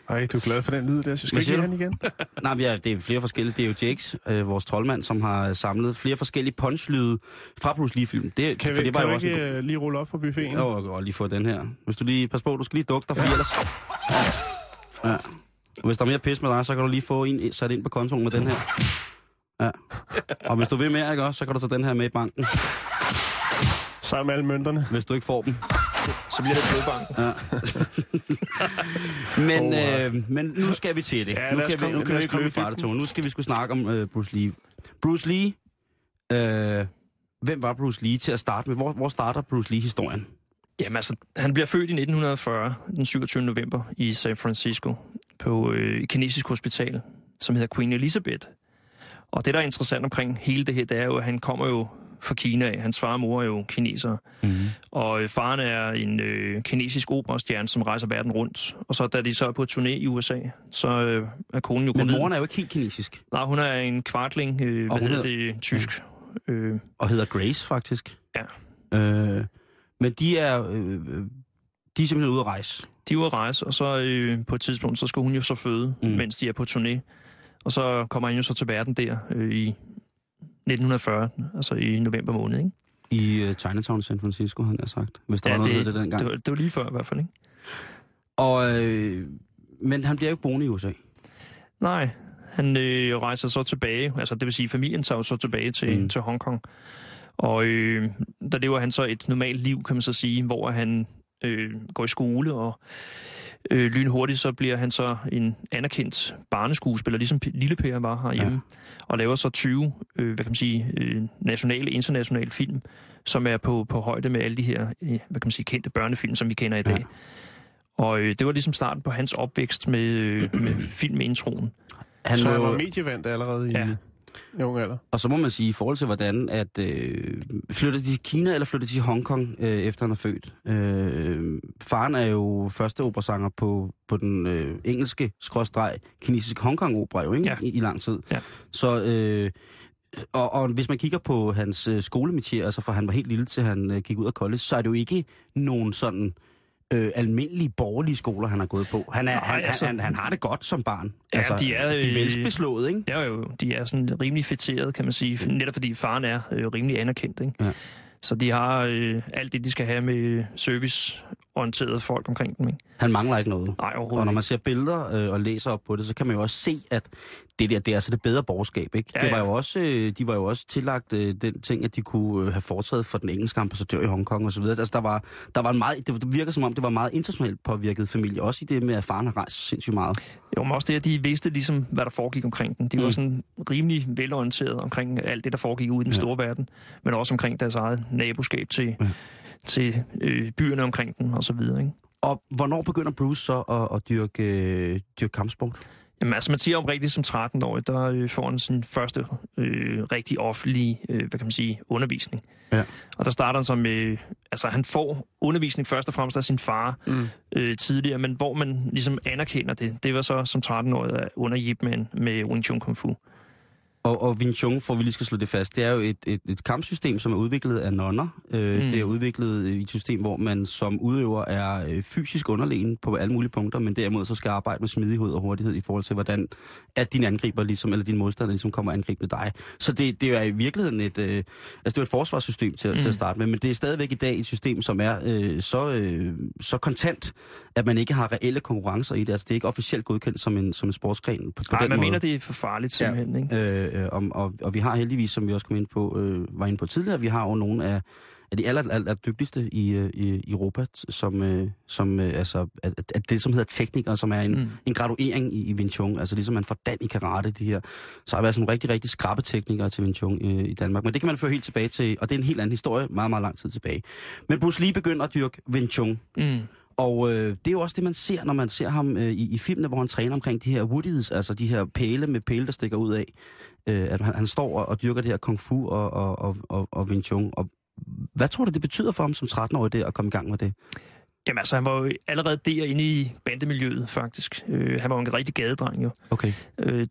Ej, du er glad for den lyd der, så skal ikke han igen? Nej, det er flere forskellige. Det er jo Jakes, vores troldmand, som har samlet flere forskellige punchlyde fra Bruce Lee-film. Det, kan vi, det var kan jo vi også ikke lige rulle op for buffeten? Jo, og lige få den her. Hvis du lige... Pas på, du skal lige dukke dig, for ellers... Ja. Hvis der er mere pis med dig, så kan du lige få en sat ind på kontoen med den her. Ja. Og hvis du vil mere, ikke også, så kan du tage den her med i banken. Sammen med alle mønterne. Hvis du ikke får dem. Så bliver det blodbanken. Ja. Men nu skal vi til det. Ja, nu kan vi komme fra det, Tone. Nu skal vi sgu snakke om Bruce Lee. Bruce Lee. Hvem var Bruce Lee til at starte med? Hvor starter Bruce Lee-historien? Jamen altså, han bliver født i 1940, den 27. november, i San Francisco, på et kinesisk hospital, som hedder Queen Elizabeth. Og det, der er interessant omkring hele det her, det er jo, at han kommer jo fra Kina af. Hans far og mor er jo kinesere. Mm-hmm. Og faren er en kinesisk operastjerne, som rejser verden rundt. Og så da de så er på turné i USA, så er konen jo... Men moren er jo ikke helt kinesisk. Nej, hun er en kvartling, tysk. Ja. Og hedder Grace, faktisk. Ja. Men de er simpelthen ude at rejse. De er ude at rejse, og så på et tidspunkt, så skal hun jo så føde, mens de er på turné. Og så kommer han jo så til verden der i 1940, altså i november måned, ikke? I Chinatown, San Francisco, han har sagt. Hvis der var noget af det dengang. Det var lige før i hvert fald, ikke? Og, men han bliver jo ikke boende i USA. Nej, han rejser så tilbage. Altså det vil sige, familien tager jo så tilbage til Hongkong. Og der lever han så et normalt liv, kan man så sige, hvor han går i skole, og lynhurtigt så bliver han så en anerkendt barneskuespiller, ligesom Lille Per var herhjemme, og laver så 20 nationale, internationale film, som er på højde med alle de her kendte børnefilm, som vi kender i dag. Ja. Og det var ligesom starten på hans opvækst med filmintroen. Han var medievandt allerede i unge alder. Og så må man sige, i forhold til hvordan, at flyttede de til Kina eller flyttede de til Hongkong, efter han er født? Faren er jo første operasanger på den engelske kinesiske Hongkong-opera, jo, ikke? Ja. I lang tid. Ja. Så, og hvis man kigger på hans skolemetier, altså fra han var helt lille til han gik ud af college, så er det jo ikke nogen sådan... almindelige borgerlige skoler, han har gået på. Han har det godt som barn. Ja, altså, de er velbeslået, ikke? Ja, jo. De er sådan rimelig fætteret, kan man sige. Netop fordi faren er rimelig anerkendt, ikke? Ja. Så de har alt det, de skal have med serviceorienterede folk omkring dem, ikke? Han mangler ikke noget. Nej, overhovedet. Og når man ser billeder og læser op på det, så kan man jo også se, at det der, det er altså det bedre borgerskab, ikke? Ja, ja. De var jo også tillagt den ting, at de kunne have foretaget for den engelske ambassadør i Hongkong og så videre. Altså der var en meget, det virker som om, det var meget internationalt påvirket familie, også i det med, at faren har rejst sindssygt meget. Jo, men også det, at de vidste ligesom, hvad der foregik omkring den. De var sådan rimelig velorienterede omkring alt det, der foregik ude i den store verden, men også omkring deres eget naboskab til byerne omkring den og så videre, ikke? Og hvornår begynder Bruce så at dyrke kampsport? Jamen altså, man siger om rigtigt som 13-årig, der får han sin første rigtig offentlige, undervisning. Ja. Og der starter han så med, altså han får undervisning først og fremmest af sin far tidligere, men hvor man ligesom anerkender det. Det var så som 13-årig under Jeet Man med Wing Chun Kung Fu. Og Wing Chun, for vi lige skal slå det fast, det er jo et kampsystem, som er udviklet af nonner. Det er udviklet i et system, hvor man som udøver er fysisk underlegen på alle mulige punkter, men derimod så skal arbejde med smidighed og hurtighed i forhold til, hvordan at din angriber ligesom, eller din modstander ligesom kommer og angriber dig. Så det er i virkeligheden et forsvarssystem til at starte med, men det er stadigvæk i dag et system, som er så kontant, at man ikke har reelle konkurrencer i det. Altså det er ikke officielt godkendt som en sportsgren på den måde. Nej, man mener, det er for farligt simpelthen, ikke? Og vi har heldigvis, som vi også kom ind på, var inde på tidligere, vi har jo nogle af de aller dygtigste i Europa, som hedder teknikere, som er en graduering i Wing Chun, altså ligesom man får Dan i karate, det her. Så har vi altså nogle rigtig, rigtig skrappe teknikere til Wing Chun i Danmark, men det kan man føre helt tilbage til, og det er en helt anden historie, meget, meget lang tid tilbage. Men Bruce Lee begynder at dyrke Wing Chun. Og det er jo også det, man ser, når man ser ham i filmene, hvor han træner omkring de her woodies, altså de her pæle med pæle, der stikker ud af. At han står og dyrker det her kung fu og Wing Chun. Og hvad tror du, det betyder for ham som 13-årig der at komme i gang med det? Jamen altså, han var jo allerede derinde i bandemiljøet, faktisk. Han var jo en rigtig gadedreng, jo. Okay.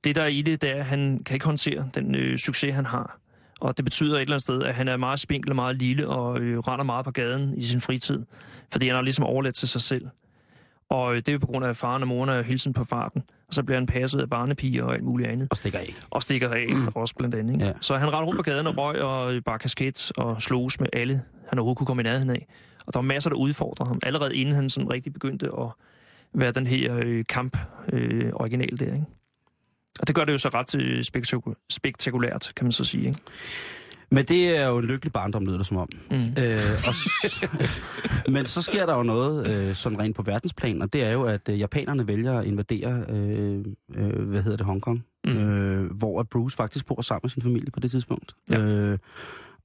Det, der er i det, det er, at han kan ikke håndtere den succes, han har. Og det betyder et eller andet sted, at han er meget spinkel og meget lille og render meget på gaden i sin fritid. Fordi han har ligesom overladt til sig selv. Og det er jo på grund af, at faren og moren er hilsen på farten. Og så bliver han passet af barnepiger og alt muligt andet. Og stikker af. Også blandt andet. Ikke? Ja. Så han rendte rundt på gaden og røg og bare kasket og slogs med alle, han overhovedet kunne komme i nærheden af. Og der var masser, der udfordrer ham. Allerede inden han sådan rigtig begyndte at være den her kamp-original der, ikke? Og det gør det jo så ret spektakulært, kan man så sige, ikke? Men det er jo en lykkelig barndom, lyder det som om. Men så sker der jo noget sådan rent på verdensplan, og det er jo, at japanerne vælger at invadere, Hongkong, hvor Bruce faktisk bor sammen med sin familie på det tidspunkt. Ja.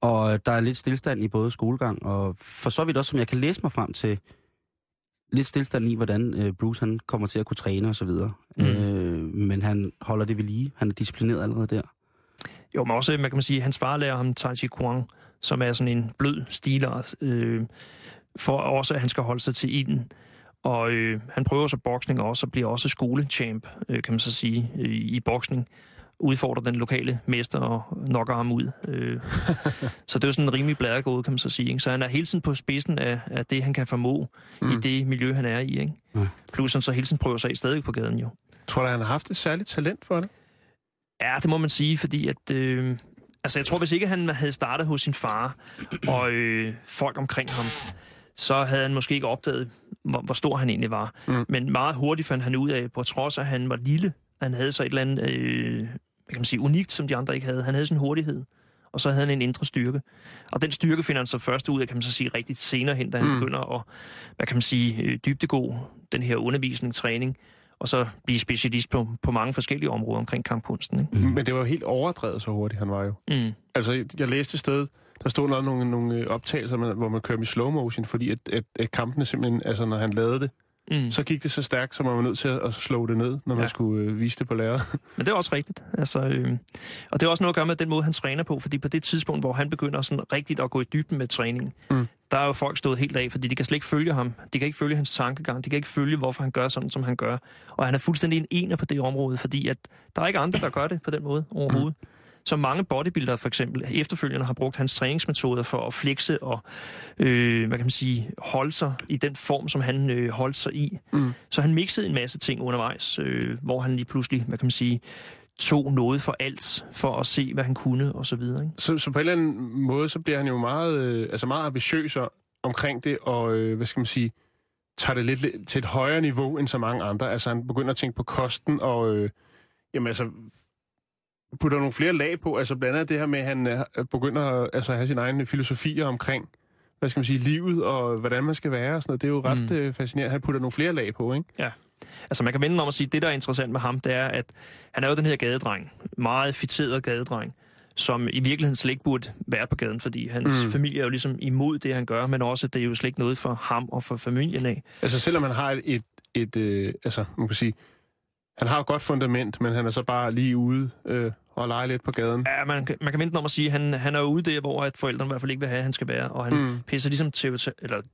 Og der er lidt stillestand i både skolegang, og for så vidt også, som jeg kan læse mig frem til, lidt stillestand i, hvordan Bruce han kommer til at kunne træne osv. Men han holder det ved lige. Han er disciplineret allerede der. Jo, men også, man kan sige, hans far lærer ham Tai Chi Chuan, som er sådan en blød stilart, for også, at han skal holde sig til ilden. Og han prøver så boksning også, og bliver også skolechamp, kan man så sige, i boksning. Udfordrer den lokale mester og knocker ham ud. Så det er jo sådan en rimelig blæregåde, kan man så sige. Ikke? Så han er hele tiden på spidsen af det, han kan formå i det miljø, han er i. Ikke? Mm. Plus han så hele tiden prøver sig af stadig på gaden jo. Tror du, han har haft et særligt talent for det? Ja, det må man sige, fordi at... jeg tror, hvis ikke han havde startet hos sin far og folk omkring ham, så havde han måske ikke opdaget, hvor stor han egentlig var. Men meget hurtigt fandt han ud af, på trods af, at han var lille, han havde så et eller andet, kan man sige, unikt, som de andre ikke havde. Han havde sådan en hurtighed, og så havde han en indre styrke. Og den styrke finder han så først ud af, kan man så sige, rigtigt senere hen, da han begynder at, hvad kan man sige, dybdegå den her undervisning, træning, og så blive specialist på mange forskellige områder omkring kampkunsten. Ikke? Men det var jo helt overdrevet, så hurtigt han var jo. Altså, jeg læste et sted, der stod nogle optagelser, hvor man kører i slow motion, fordi at kampene simpelthen, altså når han lavede det, så gik det så stærkt, så man var nødt til at slå det ned, når man skulle vise det på lærere. Men det er også rigtigt. Altså, og det er også noget at gøre med den måde, han træner på, fordi på det tidspunkt, hvor han begynder sådan rigtigt at gå i dybden med træningen, der er jo folk stået helt af, fordi de kan slet ikke følge ham. De kan ikke følge hans tankegang. De kan ikke følge, hvorfor han gør sådan, som han gør. Og han er fuldstændig en ener på det område, fordi at der er ikke andre, der gør det på den måde overhovedet. Så mange bodybuildere for eksempel efterfølgende har brugt hans træningsmetoder for at flexe og holde sig i den form, som han holdt sig i. Så han mixede en masse ting undervejs, hvor han lige pludselig, tog noget for alt for at se, hvad han kunne og så videre. Ikke? Så på en eller anden måde, så bliver han jo meget, meget ambitiøs omkring det og, tager det lidt til et højere niveau end så mange andre. Altså han begynder at tænke på kosten og, putter nogle flere lag på, altså blandt andet det her med, at han begynder at have sine egne filosofier omkring, livet og hvordan man skal være og sådan noget. Det er jo ret fascinerende. Han putter nogle flere lag på, ikke? Ja. Altså man kan vende om at sige, at det, der er interessant med ham, det er, at han er jo den her gadedreng. Meget fiteret gadedreng, som i virkeligheden slet ikke burde være på gaden, fordi hans familie er jo ligesom imod det, han gør, men også, det er jo slet ikke noget for ham og for familien af. Altså selvom han har han har et godt fundament, men han er så bare lige ude og leger lidt på gaden. Ja, man kan vente om at sige, at han er ude der, hvor at forældrene i hvert fald ikke vil have, at han skal være. Og han pisser ligesom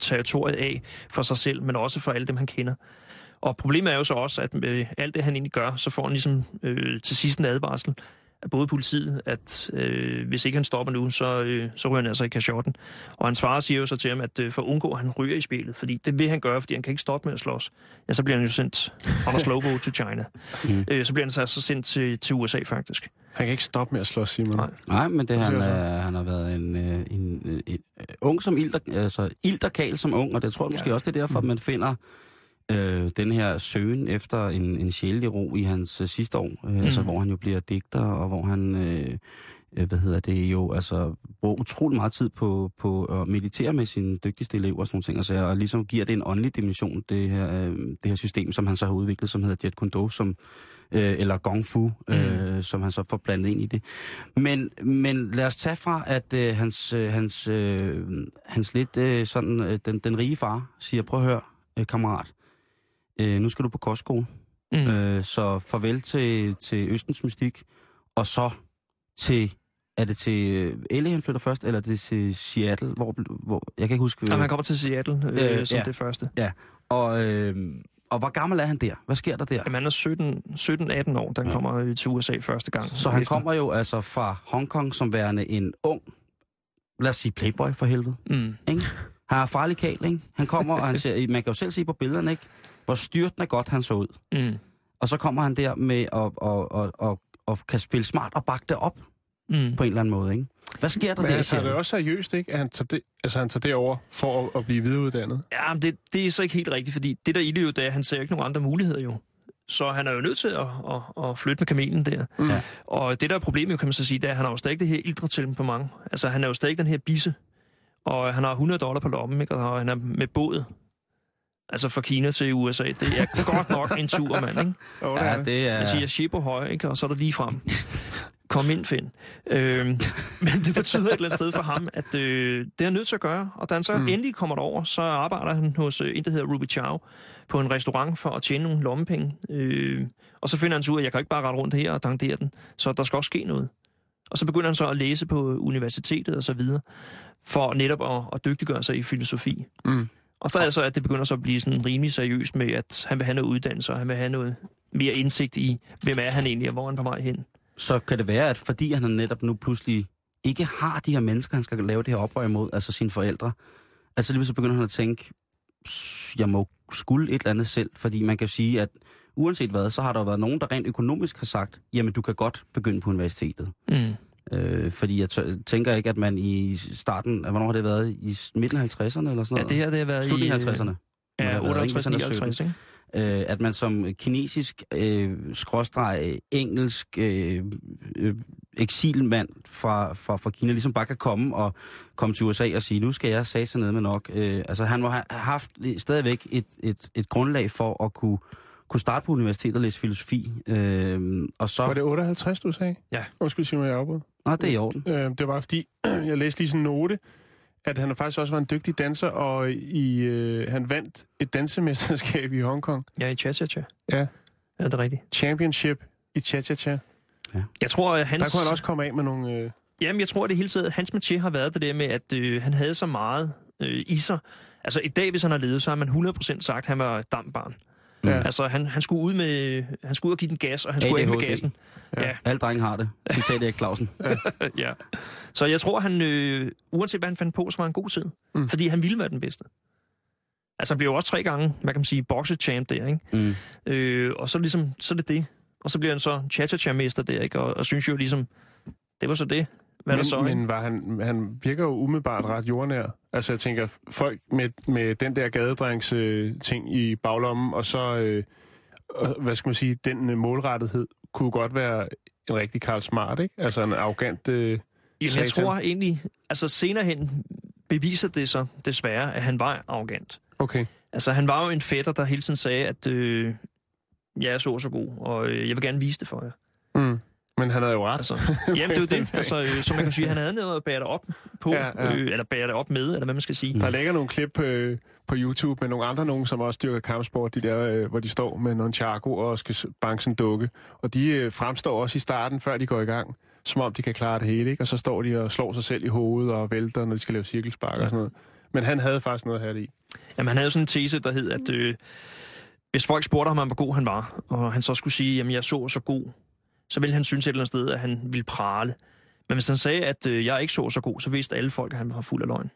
territoriet af for sig selv, men også for alle dem, han kender. Og problemet er jo så også, at alt det, han egentlig gør, så får han ligesom til sidst en advarsel af både politiet, at hvis ikke han stopper nu, så ryger han altså i kashotten. Og hans far siger jo så til ham, at for at undgå, at han ryger i spillet, fordi det vil han gøre, fordi han kan ikke stoppe med at slås. Ja, så bliver han jo sendt under slow go to China. Så bliver han så sendt til USA, faktisk. Han kan ikke stoppe med at slås, Simon. Nej, men det han har været en ung som ild, altså ilderkal som ung, og det tror jeg måske også, det er derfor, at man finder den her søgen efter en sjældig ro i hans sidste år, altså hvor han jo bliver digter, og hvor han, bruger utrolig meget tid på at meditere med sine dygtigste elever og sådan nogle ting, altså, og ligesom giver det en åndelig dimension, det her system, som han så har udviklet, som hedder Jeet Kune Do, eller Gong Fu, som han så får blandet ind i det. Men lad os tage fra, at hans lidt den rige far siger, prøv at høre, kammerat, nu skal du på kostskole, så farvel til Østens mystik, og så til L.A. han flytter først, eller det til Seattle, hvor jeg kan ikke huske... Jamen, han kommer til Seattle, det første. Ja, og Og hvor gammel er han der? Hvad sker der der? Jamen, han er 17-18 år, der kommer til USA første gang. Så han kommer jo altså fra Hongkong som værende en ung, lad os sige playboy for helvede. Mm. Ikke? Han er farlig kæl, ikke? Han kommer, og han ser, man kan jo selv se på billederne, ikke? Hvor styrtende godt han så ud. Mm. Og så kommer han der med at kan spille smart og bakke det op på en eller anden måde, ikke? Hvad sker der? Men han tager det også seriøst, ikke? At han tager det, altså han tager det over for at blive videreuddannet? Ja, men det er så ikke helt rigtigt, fordi det der i det jo, det er, at han ser ikke nogen andre muligheder jo. Så han er jo nødt til at flytte med kamelen der. Mm. Ja. Og det der er problemet, kan man så sige, det er, at han har jo stadig det her ildretemperament. Altså han er jo stadig den her bisse, og han har $100 på lommen, ikke? Og han er med båd. Altså fra Kina til USA, det er godt nok en tur, mand, ikke? Ja, det er... Altså, jeg shipper høj, ikke? Og så er der lige frem. Kom ind, Finn. Men det betyder et eller andet sted for ham, at det er nødt til at gøre. Og da han så endelig kommer derover, så arbejder han hos en, der hedder Ruby Chow, på en restaurant for at tjene nogle lommepenge. Og så finder han så ud af, at jeg kan ikke bare rette rundt her og dankdere den, så der skal også ske noget. Og så begynder han så at læse på universitetet og så videre, for netop at dygtiggøre sig i filosofi. Mm. Og så er det så, at det begynder så at blive sådan rimelig seriøst med, at han vil have noget uddannelse, og han vil have noget mere indsigt i, hvem er han egentlig, og hvor er han på vej hen. Så kan det være, at fordi han netop nu pludselig ikke har de her mennesker, han skal lave det her oprør imod, altså sine forældre, altså lige så begynder han at tænke, jeg må skulle et eller andet selv, fordi man kan sige, at uanset hvad, så har der været nogen, der rent økonomisk har sagt, jamen du kan godt begynde på universitetet. Mm. Fordi jeg tænker ikke, at man i starten... Hvornår har det været? I midten af 50'erne eller sådan noget? Ja, det her det har været i... 50'erne. Ja, 58-59, ikke? At man som kinesisk, engelsk eksilmand fra Kina ligesom bare kan komme til USA og sige, nu skal jeg sige sig ned med nok. Altså han må have haft stadigvæk et grundlag for at kunne starte på universitetet og læse filosofi, og så... Var det 58, du sagde? Ja. Undskyld, Simon, jeg afbrød. Nå, det er i orden. Det var fordi, jeg læste lige sådan en note, at han faktisk også var en dygtig danser, og han vandt et dansemesterskab i Hongkong. Ja, i cha-cha-cha. Ja. Ja, det er rigtigt. Championship i cha-cha-cha. Ja. Jeg tror, hans... Der kunne han også komme af med nogle... Jamen, jeg tror, det hele tiden, hans metier har været det der med, at han havde så meget i sig. Altså, i dag, hvis han har levet, så har man 100% sagt, at han var dampbarn. Ja. Altså, han skulle ud med... Han skulle ud og give den gas, og han skulle ind med gassen. Ja. Ja. Alle drenge har det. Citat Erik Clausen. Ja. Så jeg tror, han... uanset hvad han fandt på, så var han god tid. Mm. Fordi han ville være den bedste. Altså, han blev jo også 3 gange, man kan sige, boxechamp der, ikke? Mm. Og så ligesom... Så er det det. Og så bliver han så cha-cha-cha-mester der, ikke? Og synes jo ligesom... Det var så det. Hvad men så, men var han virker jo umiddelbart ret jordnær. Altså, jeg tænker, folk med den der gadedrengs ting i baglommen, og så, hvad skal man sige, den målrettighed, kunne godt være en rigtig Karl Smart, ikke? Altså en arrogant... jeg tror egentlig, altså senere hen beviser det sig desværre, at han var arrogant. Okay. Altså, han var jo en fætter, der hele tiden sagde, at jeg er så god, og jeg vil gerne vise det for jer. Mm. Men han havde jo ret. Altså, jamen, det er jo det. Altså, som man kan sige, han havde noget at bære det op på, ja. Eller bære det op med, eller hvad man skal sige. Der ligger nogle klip på YouTube med nogle andre, nogen, som også dyrker kampsport, de der, hvor de står med nogle charco og skal banke sådan en dukke. Og de fremstår også i starten, før de går i gang, som om de kan klare det hele, ikke? Og så står de og slår sig selv i hovedet og vælter, når de skal lave cirkelspark og sådan noget. Men han havde faktisk noget at have det i. Jamen, han havde sådan en tese, der hed, at hvis folk spurgte ham, hvor god han var, og han så skulle sige, jamen, jeg så god, så ville han synes et eller andet sted, at han ville prale. Men hvis han sagde, at jeg ikke så god, så vidste alle folk, at han var fuld af løgn.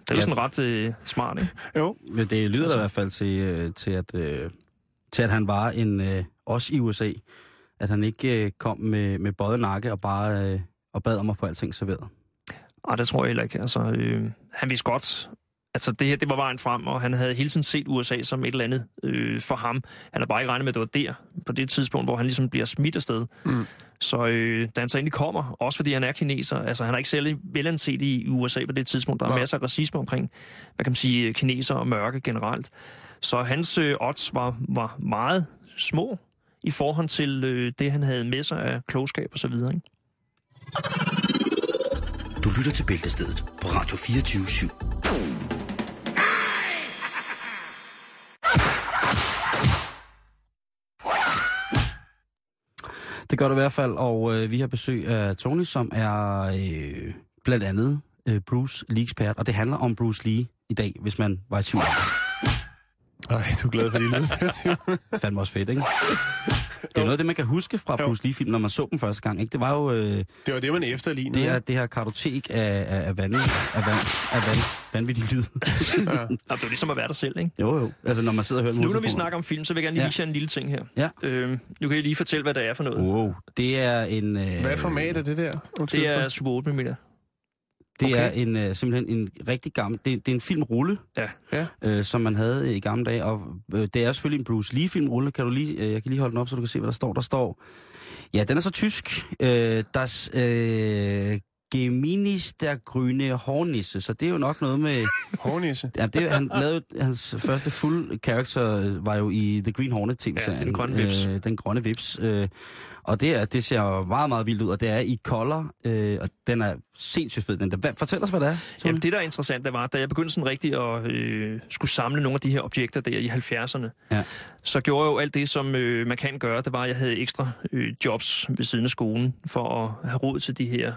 Det er jo sådan ret smart, ikke? Jo. Men det lyder altså, i hvert fald til at han var en, også i USA, at han ikke kom med bøjet nakke og bare og bad om at få alting serveret. Nej, det tror jeg heller ikke. Altså, han vidste godt... Altså, det her, det var vejen frem, og han havde hele tiden set USA som et eller andet for ham. Han havde bare ikke regnet med, at det var der, på det tidspunkt, hvor han ligesom bliver smidt afsted. Mm. Så da han så endelig kommer, også fordi han er kineser, altså han er ikke særlig velanset i USA på det tidspunkt. Der er masser af racisme omkring, hvad kan man sige, kineser og mørke generelt. Så hans odds var meget små i forhold til det, han havde med sig af klogskab og så videre, ikke? Du lytter til Bæltestedet på Radio 24.7. Det gør det i hvert fald, og vi har besøg af Tony, som er blandt andet Bruce Lee-ekspert, og det handler om Bruce Lee i dag, hvis man var i tvivl. Nej, du er glad for de lyder. Det fandme også fedt, ikke? Det er noget af det, man kan huske fra Bruce Lee-filmen, når man så den første gang, ikke? Det var jo... det var det, man efterlignede. Det her kartotek af vanvittige lyd. Ja. Ja, det er jo ligesom at være der selv, ikke? Jo, jo. Altså, når man sidder og hører... Nu, når vi snakker om film, så vil jeg gerne lige vise jer en lille ting her. Ja. Nu kan jeg lige fortælle, hvad det er for noget. Wow. Det er en... Hvad format er det der? Det er Super 8 mm. Det er simpelthen en rigtig gammel... Det er en filmrulle, som man havde i gamle dage. Og det er selvfølgelig en Bruce Lee-filmrulle. Jeg kan lige holde den op, så du kan se, hvad der står. Der står... Ja, den er så tysk. Das Geminis der grüne Hornisse. Så det er jo nok noget med... Hornisse? Ja, han lavede... Hans første full character var jo i The Green Hornet-tv-serien. Ja, den grønne vips. Den grønne vips. Og det ser meget, meget vildt ud, og det er i color, og den er sindssygt fed. Fortæl os, hvad det er. Jamen, det, der er interessant, det var, da jeg begyndte sådan rigtig at skulle samle nogle af de her objekter der i 70'erne, så gjorde jeg jo alt det, som man kan gøre. Det var, at jeg havde ekstra jobs ved siden af skolen, for at have råd til de her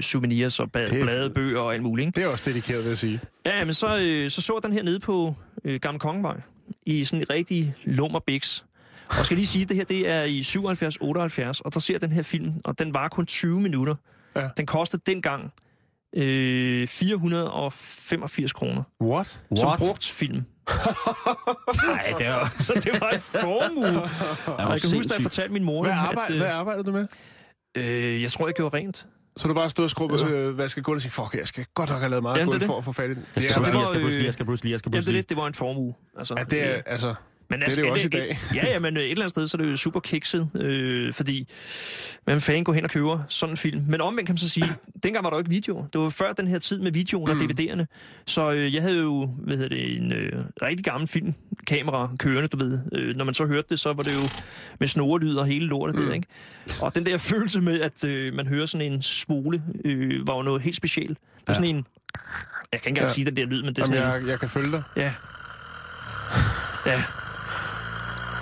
souvenirs og blade, bøger og alt muligt. Ikke? Det er også dedikeret, vil jeg sige. Ja, men så den her nede på Gamle Kongevej, i sådan en rigtig lummerbiks. Og skal lige sige, at det her det er i 77-78, og der ser den her film, og den var kun 20 minutter. Ja. Den kostede dengang 485 kroner. What? Som brugt film. Nej, det var... Så det var en formue. Og jeg kan huske, da jeg fortalte min mor... Hvad arbejdede du med? Jeg tror, jeg gjorde rent. Så du bare stod og skrubbede og vaskede gulvet og sagde, fuck, jeg skal godt nok have lavet meget gulv for at få fat i den. Jeg skal bruge lige. Det var en formue. Altså, ja, det er... Altså... Men altså, det er det også i dag. Ja, men et eller andet sted, så er det jo super kikset, fordi man fanden går hen og køber sådan en film. Men omvendt kan man så sige, dengang var der jo ikke video. Det var før den her tid med videoen og DVD'erne. Så jeg havde jo, en rigtig gammel filmkamera kørende, du ved. Når man så hørte det, så var det jo med snorelyd og hele lortet, det, ikke? Og den der følelse med, at man hører sådan en smule, var jo noget helt specielt. Det var sådan en... Jeg kan ikke engang sige den der lyd, men det er sådan... Jamen, jeg kan følge dig. Ja.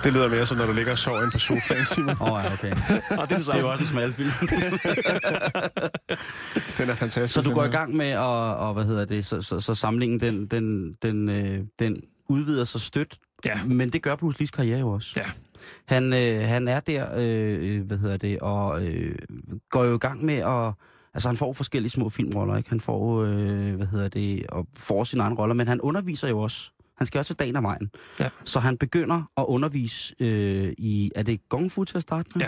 Det lyder mere som, når du ligger og sover inde på sofaen, Simon. Okay. Og det er jo også en smal film. Den er fantastisk. Så du går i gang med, og så samlingen, den udvider sig stødt. Ja. Men det gør Bruce Lees karriere jo også. Ja. Han er der, og går jo i gang med at... Altså, han får forskellige små filmroller, ikke? Han får, og får sine egne roller, men han underviser jo også. Han skal jo til dagen og vejen. Ja. Så han begynder at undervise i... Er det kung fu til at starte med?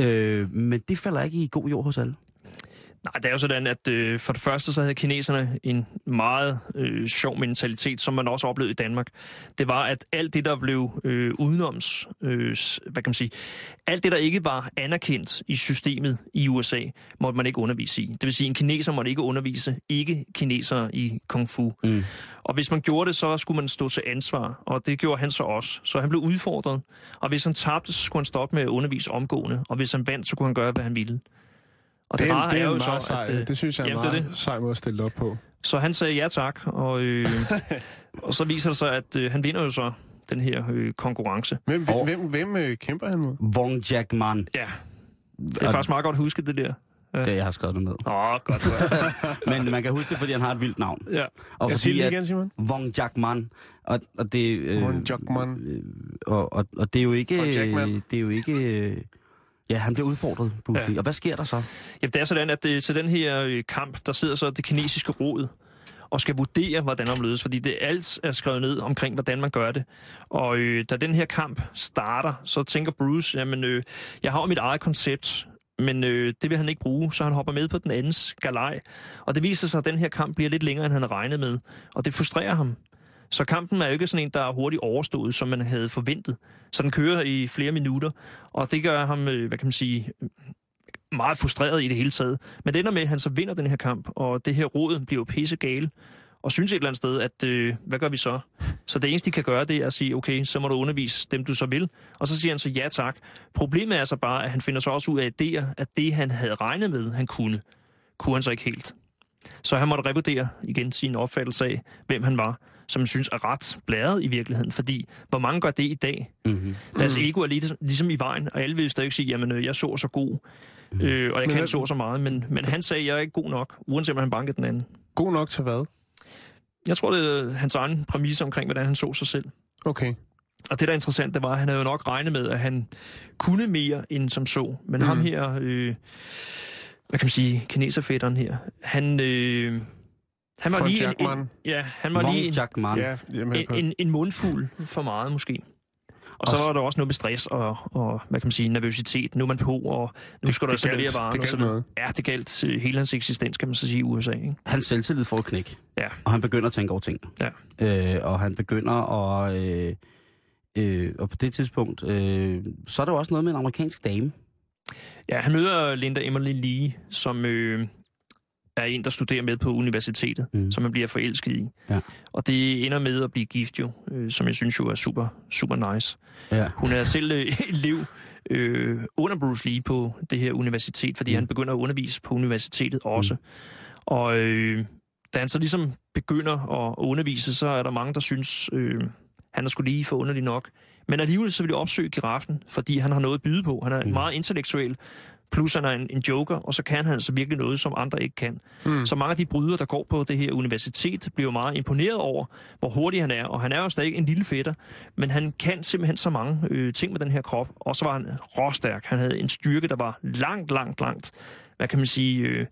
Ja. Men det falder ikke i god jord hos alle. Nej, det er jo sådan, at for det første så havde kineserne en meget sjov mentalitet, som man også oplevede i Danmark. Det var, at alt det, der blev udenoms... hvad kan man sige? Alt det, der ikke var anerkendt i systemet i USA, måtte man ikke undervise i. Det vil sige, en kineser måtte ikke undervise ikke-kinesere i kung fu. Mm. Og hvis man gjorde det, så skulle man stå til ansvar, og det gjorde han så også. Så han blev udfordret, og hvis han tabte, så skulle han stoppe med at undervise omgående, og hvis han vandt, så kunne han gøre, hvad han ville. Og det er jo så, sej, at, det synes jeg er meget sej måde at stille op på. Så han sagde ja tak, og, og så viser det sig, at han vinder jo så den her konkurrence. Hvem kæmper han mod? Wong Jack Man. Ja, det er faktisk meget godt husket det der. Ja. Det jeg har skrevet det ned. Godt så. Men man kan huske det, fordi han har et vildt navn. Ja. Og fordi jeg igen, Simon. Wong Jack Man. Og det Wong Jack Man. Og det er jo ikke ja, han bliver udfordret, Bruce Lee. Og hvad sker der så? Jamen, det er sådan, at til den her kamp, der sidder så det kinesiske råd og skal vurdere, hvordan omledes, fordi det alt er skrevet ned omkring, hvordan man gør det. Og da den her kamp starter, så tænker Bruce, jamen, jeg har jo mit eget koncept, men det vil han ikke bruge, så han hopper med på den andens galej. Og det viser sig, at den her kamp bliver lidt længere, end han regnede med, og det frustrerer ham. Så kampen er jo ikke sådan en, der er hurtigt overstået, som man havde forventet. Så den kører i flere minutter, og det gør ham, meget frustreret i det hele taget. Men det ender med, at han så vinder den her kamp, og det her råd bliver jo pissegale, og synes et eller andet sted, at hvad gør vi så? Så det eneste, de kan gøre, det er at sige, okay, så må du undervise dem, du så vil. Og så siger han så ja tak. Problemet er så bare, at han finder så også ud af idéer, at det, han havde regnet med, han kunne han så ikke helt. Så han måtte revurdere igen sin opfattelse af, hvem han var, som man synes er ret blæret i virkeligheden, fordi hvor mange gør det i dag? Mm-hmm. Deres ego er ligesom i vejen, og alle vil stadig sige, jamen jeg så god, og jeg kan så meget, men han sagde, jeg er ikke god nok, uanset om han bankede den anden. God nok til hvad? Jeg tror, det er hans egen præmis omkring, hvordan han så sig selv. Okay. Og det, der er interessant, det var, at han havde jo nok regnet med, at han kunne mere end som så. Men ham her, hvad kan man sige, kineserfætteren her, han var Von lige en, ja, han var Wong lige Jack Man. En mundfuld for meget måske. Og så var der også noget med stress og hvad kan man sige, nervøsitet. Nu er man på, og nu skal der servere varen. Det galt. Ja, det galt hele hans eksistens, kan man så sige, i USA. Ikke? Hans selvtillid får et knæk. Ja. Og han begynder at tænke over ting. Ja. Og han begynder at... og på det tidspunkt, så er der også noget med en amerikansk dame. Ja, han møder Linda Emily Lee, som er en, der studerer med på universitetet, som man bliver forelsket i. Ja. Og det ender med at blive gift jo, som jeg synes jo er super, super nice. Ja. Hun er selv elev under Bruce Lee på det her universitet, fordi han begynder at undervise på universitetet også. Og da han så ligesom begynder at undervise, så er der mange, der synes... han er sgu lige for underlig nok. Men alligevel så vil de opsøge giraffen, fordi han har noget at byde på. Han er meget intellektuel, plus han er en joker, og så kan han altså virkelig noget, som andre ikke kan. Så mange af de brydere, der går på det her universitet, bliver meget imponeret over, hvor hurtig han er. Og han er jo stadig en lille fætter, men han kan simpelthen så mange ting med den her krop. Og så var han råstærk. Han havde en styrke, der var langt, hvad kan man sige...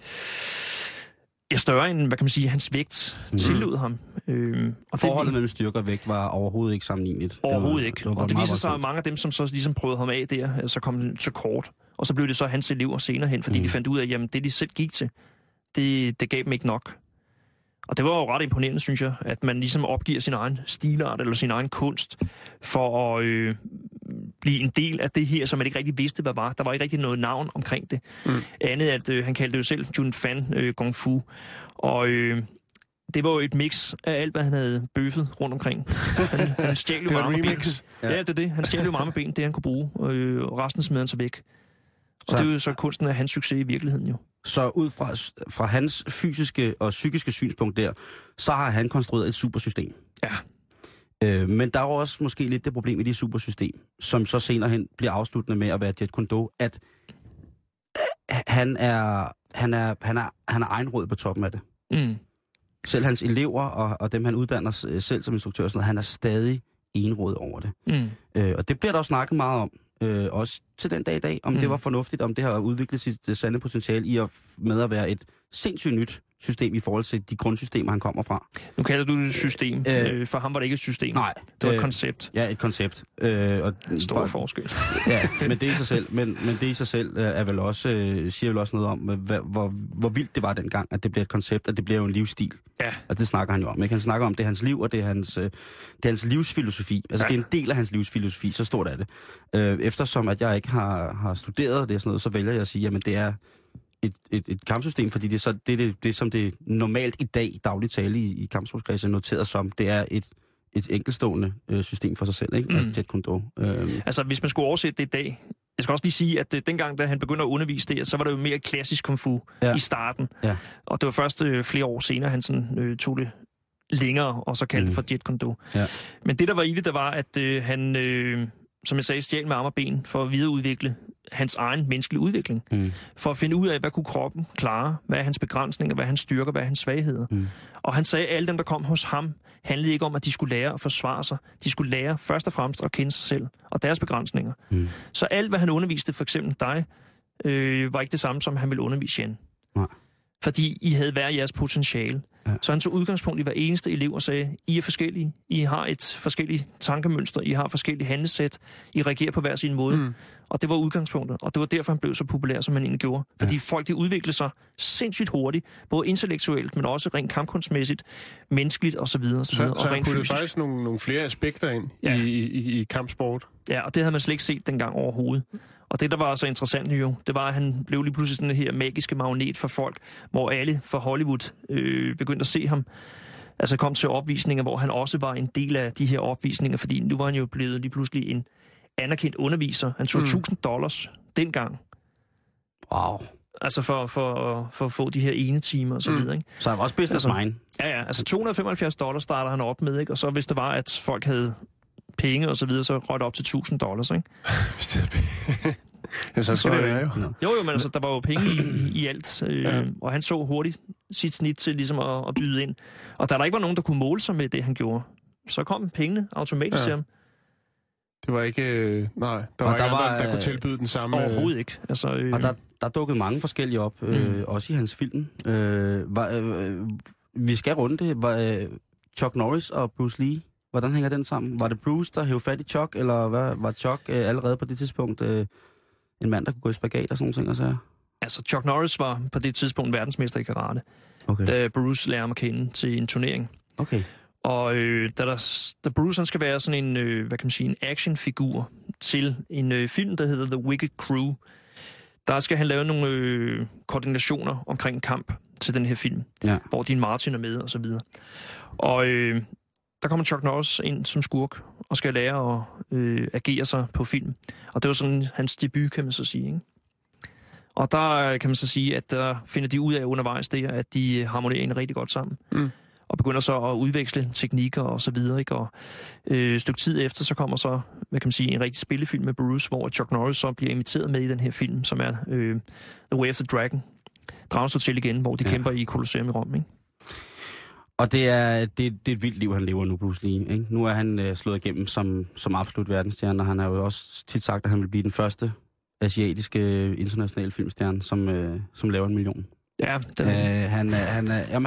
større end, hvad kan man sige, hans vægt tillod ham. Og forholdet mellem styrke og vægt var overhovedet ikke sammenlignet. Overhovedet ikke. Og det viser sig, at mange af dem, som så ligesom prøvede ham af der, så kom så kort. Og så blev det så hans elever senere hen, fordi de fandt ud af, at jamen, det de selv gik til, det gav dem ikke nok. Og det var jo ret imponerende, synes jeg, at man ligesom opgiver sin egen stilart eller sin egen kunst for at blive en del af det her, som man ikke rigtig vidste, hvad var. Der var ikke rigtig noget navn omkring det. Andet, at han kaldte jo selv Jun Fan Gong Fu. Og det var jo et mix af alt, hvad han havde bøffet rundt omkring. Han stjal jo marmeben. Ja, det er det. Han stjal jo marmeben, det han kunne bruge. Og resten smed han så væk. Og det er jo så kunsten af hans succes i virkeligheden jo. Så ud fra hans fysiske og psykiske synspunkt der, så har han konstrueret et supersystem. Ja. Men der er jo også måske lidt det problem i det supersystem, som så senere hen bliver afsluttende med at være Jeet Kune Do, at han er egenråd på toppen af det. Selv hans elever og dem, han uddanner selv som instruktør, sådan noget, han er stadig egenråd over det. Og det bliver der også snakket meget om. Også til den dag i dag, om det var fornuftigt, om det har udviklet sit sande potentiale i at med at være et sindssygt nyt system i forhold til de grundsystemer, han kommer fra. Nu kalder du det et system. For ham var det ikke et system. Nej. Det var et koncept. Ja, et koncept. Stor forskel. Ja, men det i sig selv, men det i sig selv er vel også, siger vel også noget om, hvor vildt det var dengang, at det bliver et koncept, at det bliver jo en livsstil. Ja. Og det snakker han jo om. Ikke? Han snakker om, det er hans liv, og det er hans livsfilosofi. Altså, det er en del af hans livsfilosofi, så stort er det. Eftersom at jeg ikke har studeret det og sådan noget, så vælger jeg at sige, jamen det er et kampsystem, fordi det er så det som det normalt i dag dagligt tale i kampsportskredsen noteret som, det er et enkeltstående system for sig selv, ikke? Altså Jeet Kune Do. Altså hvis man skulle oversætte det i dag, jeg skal også lige sige, at dengang, da han begyndte at undervise det, så var det jo mere klassisk kung fu i starten, og det var først flere år senere, han sådan, tog det længere, og så kaldte det for Jeet Kune Do. Ja. Men det, der var i det, der var, at han... som jeg sagde, stjal med arm og ben for at videreudvikle hans egen menneskelige udvikling. For at finde ud af, hvad kunne kroppen klare, hvad er hans begrænsninger, hvad er hans styrker, hvad er hans svagheder. Og han sagde, at alle dem, der kom hos ham, handlede ikke om, at de skulle lære at forsvare sig. De skulle lære først og fremmest at kende sig selv og deres begrænsninger. Så alt, hvad han underviste, for eksempel dig, var ikke det samme, som han ville undervise Jan. Nej. Fordi I havde hver jeres potentiale. Ja. Så han tog udgangspunkt i hver eneste elev og sagde, I er forskellige, I har et forskelligt tankemønster, I har forskellige handlesæt, I reagerer på hver sin måde. Og det var udgangspunktet, og det var derfor, han blev så populær, som han egentlig gjorde. Fordi folk, de udviklede sig sindssygt hurtigt, både intellektuelt, men også rent kampkunstmæssigt, menneskeligt osv. Så han puttede faktisk nogle flere aspekter ind i kampsport. Ja, og det havde man slet ikke set dengang overhovedet. Og det, der var så interessant jo, det var, at han blev lige pludselig sådan den her magiske magnet for folk, hvor alle fra Hollywood begyndte at se ham. Altså kom til opvisninger, hvor han også var en del af de her opvisninger, fordi nu var han jo blevet lige pludselig en anerkendt underviser. Han tog $1,000 dengang. Wow. Altså for at få de her ene timer og så videre, ikke? Så han var også businessman. Ja, altså $275 starter han op med, ikke? Og så hvis det var, at folk havde penge og så videre, så røg det op til $1,000, ikke? Ja, så skal det være, jo. Jo, men altså, der var jo penge i alt, og han så hurtigt sit snit til ligesom at byde ind. Og da der ikke var nogen, der kunne måle sig med det, han gjorde, så kom pengene automatisk til ham. Det var ikke... der var ikke andre, der kunne tilbyde den samme... Overhovedet ikke. Altså, og der dukkede mange forskellige op, også i hans film. Vi skal runde det. Chuck Norris og Bruce Lee, hvordan hænger den sammen? Var det Bruce, der hævde fat i Chuck, eller var Chuck allerede på det tidspunkt en mand, der kunne gå i spagat og sådan nogle ting? Altså? Altså, Chuck Norris var på det tidspunkt verdensmester i karate, da Bruce lærer ham at kende til en turnering. Okay. Og da Bruce han skal være sådan en, hvad kan man sige, en actionfigur til en film, der hedder The Wicked Crew, der skal han lave nogle koordinationer omkring en kamp til den her film, hvor Dean Martin er med og så videre. Og der kommer Chuck Norris ind som skurk og skal lære at agere sig på film. Og det var sådan hans debut, kan man så sige, ikke? Og der kan man så sige, at der finder de ud af undervejs der, at de harmonerer en rigtig godt sammen. Mm. Og begynder så at udveksle teknikker og så videre, ikke? Og et stykke tid efter, så kommer så, hvad kan man sige, en rigtig spillefilm med Bruce, hvor Chuck Norris så bliver inviteret med i den her film, som er The Way of the Dragon. Dragens Hotel igen, hvor de kæmper i Colosseum i Rom, ikke? Og det er et vildt liv, han lever nu, Bruce Lee, ikke? Nu er han slået igennem som absolut verdensstjerne, og han har jo også tit sagt, at han vil blive den første asiatiske internationale filmstjerne, som laver 1 million. Ja, den... han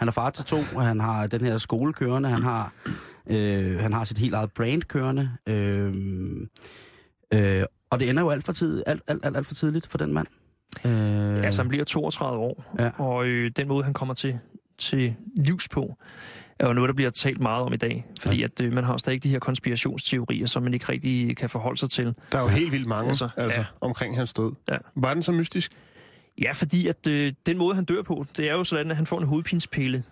er far til 2, og han har den her skole kørende, han har sit helt eget brand kørende, og det ender jo alt for tidligt for den mand. Altså, han bliver 32 år, og den måde, han kommer til livs på, er jo noget, der bliver talt meget om i dag. Fordi at man har stadig de her konspirationsteorier, som man ikke rigtig kan forholde sig til. Der er jo helt vildt mange omkring hans død. Ja. Var den så mystisk? Ja, fordi at den måde, han dør på, det er jo sådan, at han får en hovedpinspille,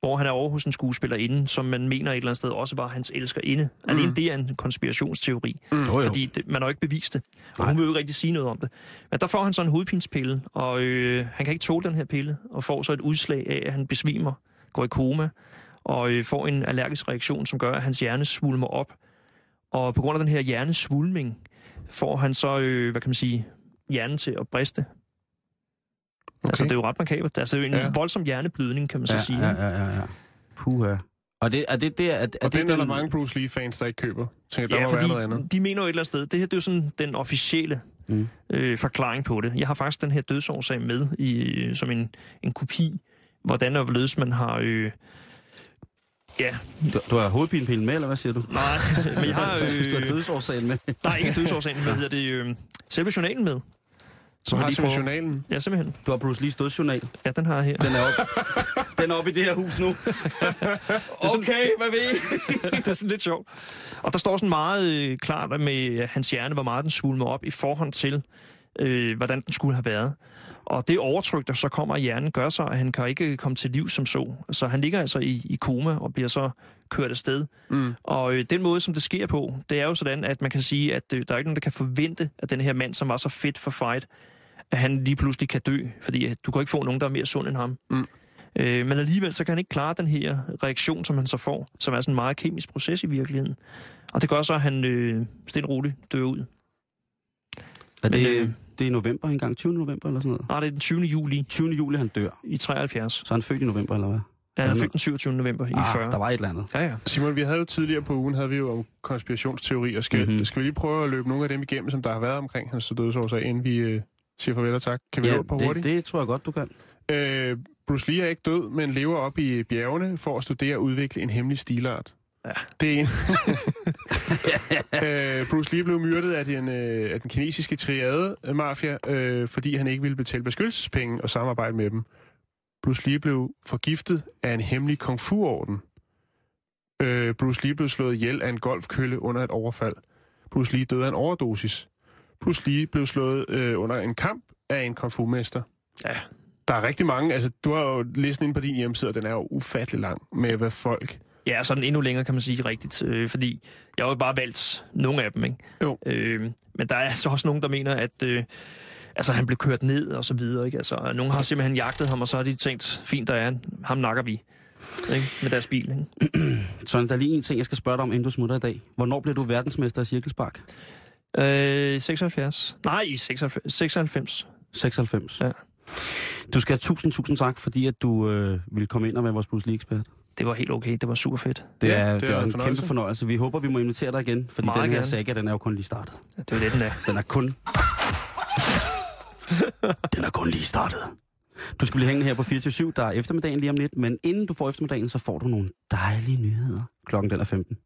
hvor han er over hos en skuespillerinde, som man mener et eller andet sted også var hans elskerinde. Alene det er en konspirationsteori, fordi man har jo ikke bevist det, og hun vil jo ikke rigtig sige noget om det. Men der får han så en hovedpinspille, og han kan ikke tåle den her pille, og får så et udslag af, at han besvimer, går i koma, og får en allergisk reaktion, som gør, at hans hjerne svulmer op. Og på grund af den her hjernesvulming, får han så, hvad kan man sige, hjernen til at briste. Okay. Altså, det er jo ret makabert. Altså, det er jo en voldsom hjerneblødning, kan man så sige. Ja. Puha. Og det er det der... Og det er der mange Bruce Lee-fans, der ikke køber. Tænker, der må være noget andet. De mener jo et eller andet sted. Det her, det er jo sådan den officielle forklaring på det. Jeg har faktisk den her dødsårsag med som en kopi. Hvordan og hvorledes man har... Du har hovedpinepillen med, eller hvad siger du? Nej, men jeg har... Du har dødsårsagen med. Nej, ikke dødsårsagen, men hedder det selve journalen med. Du har simpelthen journalen? Ja, simpelthen. Du har Bruce Lees dødsjournal? Ja, den har jeg her. Den er oppe i det her hus nu. Okay, hvad ved I? Det er sådan lidt sjovt. Og der står sådan meget klart med hans hjerne, hvor meget den svulmer op i forhold til, hvordan den skulle have været. Og det overtryk, der så kommer i hjernen, gør så, at han kan ikke komme til liv som så. Så han ligger altså i koma og bliver så kørt afsted. Mm. Og den måde, som det sker på, det er jo sådan, at man kan sige, at der er ikke nogen, der kan forvente, at den her mand, som var så fedt for fight, at han lige pludselig kan dø. Fordi du kan ikke få nogen, der er mere sund end ham. Mm. Men alligevel, så kan han ikke klare den her reaktion, som han så får, som er sådan en meget kemisk proces i virkeligheden. Og det gør så, at han stille roligt dør ud. Er det... Det er i november engang, 20. november eller sådan noget? Nej, det er den 20. juli. 20. juli, han dør. I 73. Så han født i november, eller hvad? Ja, han født den 27. november i 40. Der var et eller andet. Ja. Simon, vi havde jo tidligere på ugen, havde vi jo om konspirationsteorier. Skal vi lige prøve at løbe nogle af dem igennem, som der har været omkring hans dødsårsag, inden vi siger farvel og tak? Kan vi løbe på hurtigt? Det tror jeg godt, du kan. Bruce Lee er ikke død, men lever op i bjergene for at studere og udvikle en hemmelig stilart. Ja. Det er en. Bruce Lee blev myrdet af den kinesiske triade-mafia, fordi han ikke ville betale beskyttelsespenge og samarbejde med dem. Bruce Lee blev forgiftet af en hemmelig kung fu-orden. Bruce Lee blev slået ihjel af en golfkølle under et overfald. Bruce Lee døde af en overdosis. Bruce Lee blev slået under en kamp af en kung fu-mester. Ja. Der er rigtig mange. Altså, du har jo listen inde på din hjemmeside, og den er jo ufattelig lang med, hvad folk... Ja, sådan endnu længere, kan man sige rigtigt, fordi jeg har jo bare valgt nogle af dem, ikke? Jo. Men der er altså også nogen, der mener, at han blev kørt ned og så videre, ikke? Altså, nogen har simpelthen jagtet ham, og så har de tænkt, fint, der er han, ham nakker vi, ikke? Med deres bil, ikke? Sådan, der er lige en ting, jeg skal spørge dig om, inden du smutter i dag. Hvornår blev du verdensmester i cirkelspark? 76. Nej, i 96. 96? Ja. Du skal have tusind tak, fordi at du ville komme ind og være vores Bruce Lee-ekspert. Det var helt okay, det var super fedt. Det var en fornøjelse. Kæmpe fornøjelse. Vi håber, vi må invitere dig igen, fordi den her saga, den er jo kun lige startet. Ja, det var det, den er. Den er kun lige startet. Du skal blive hængende her på 24/7, der er eftermiddagen lige om lidt, men inden du får eftermiddagen, så får du nogle dejlige nyheder. Klokken den er 15.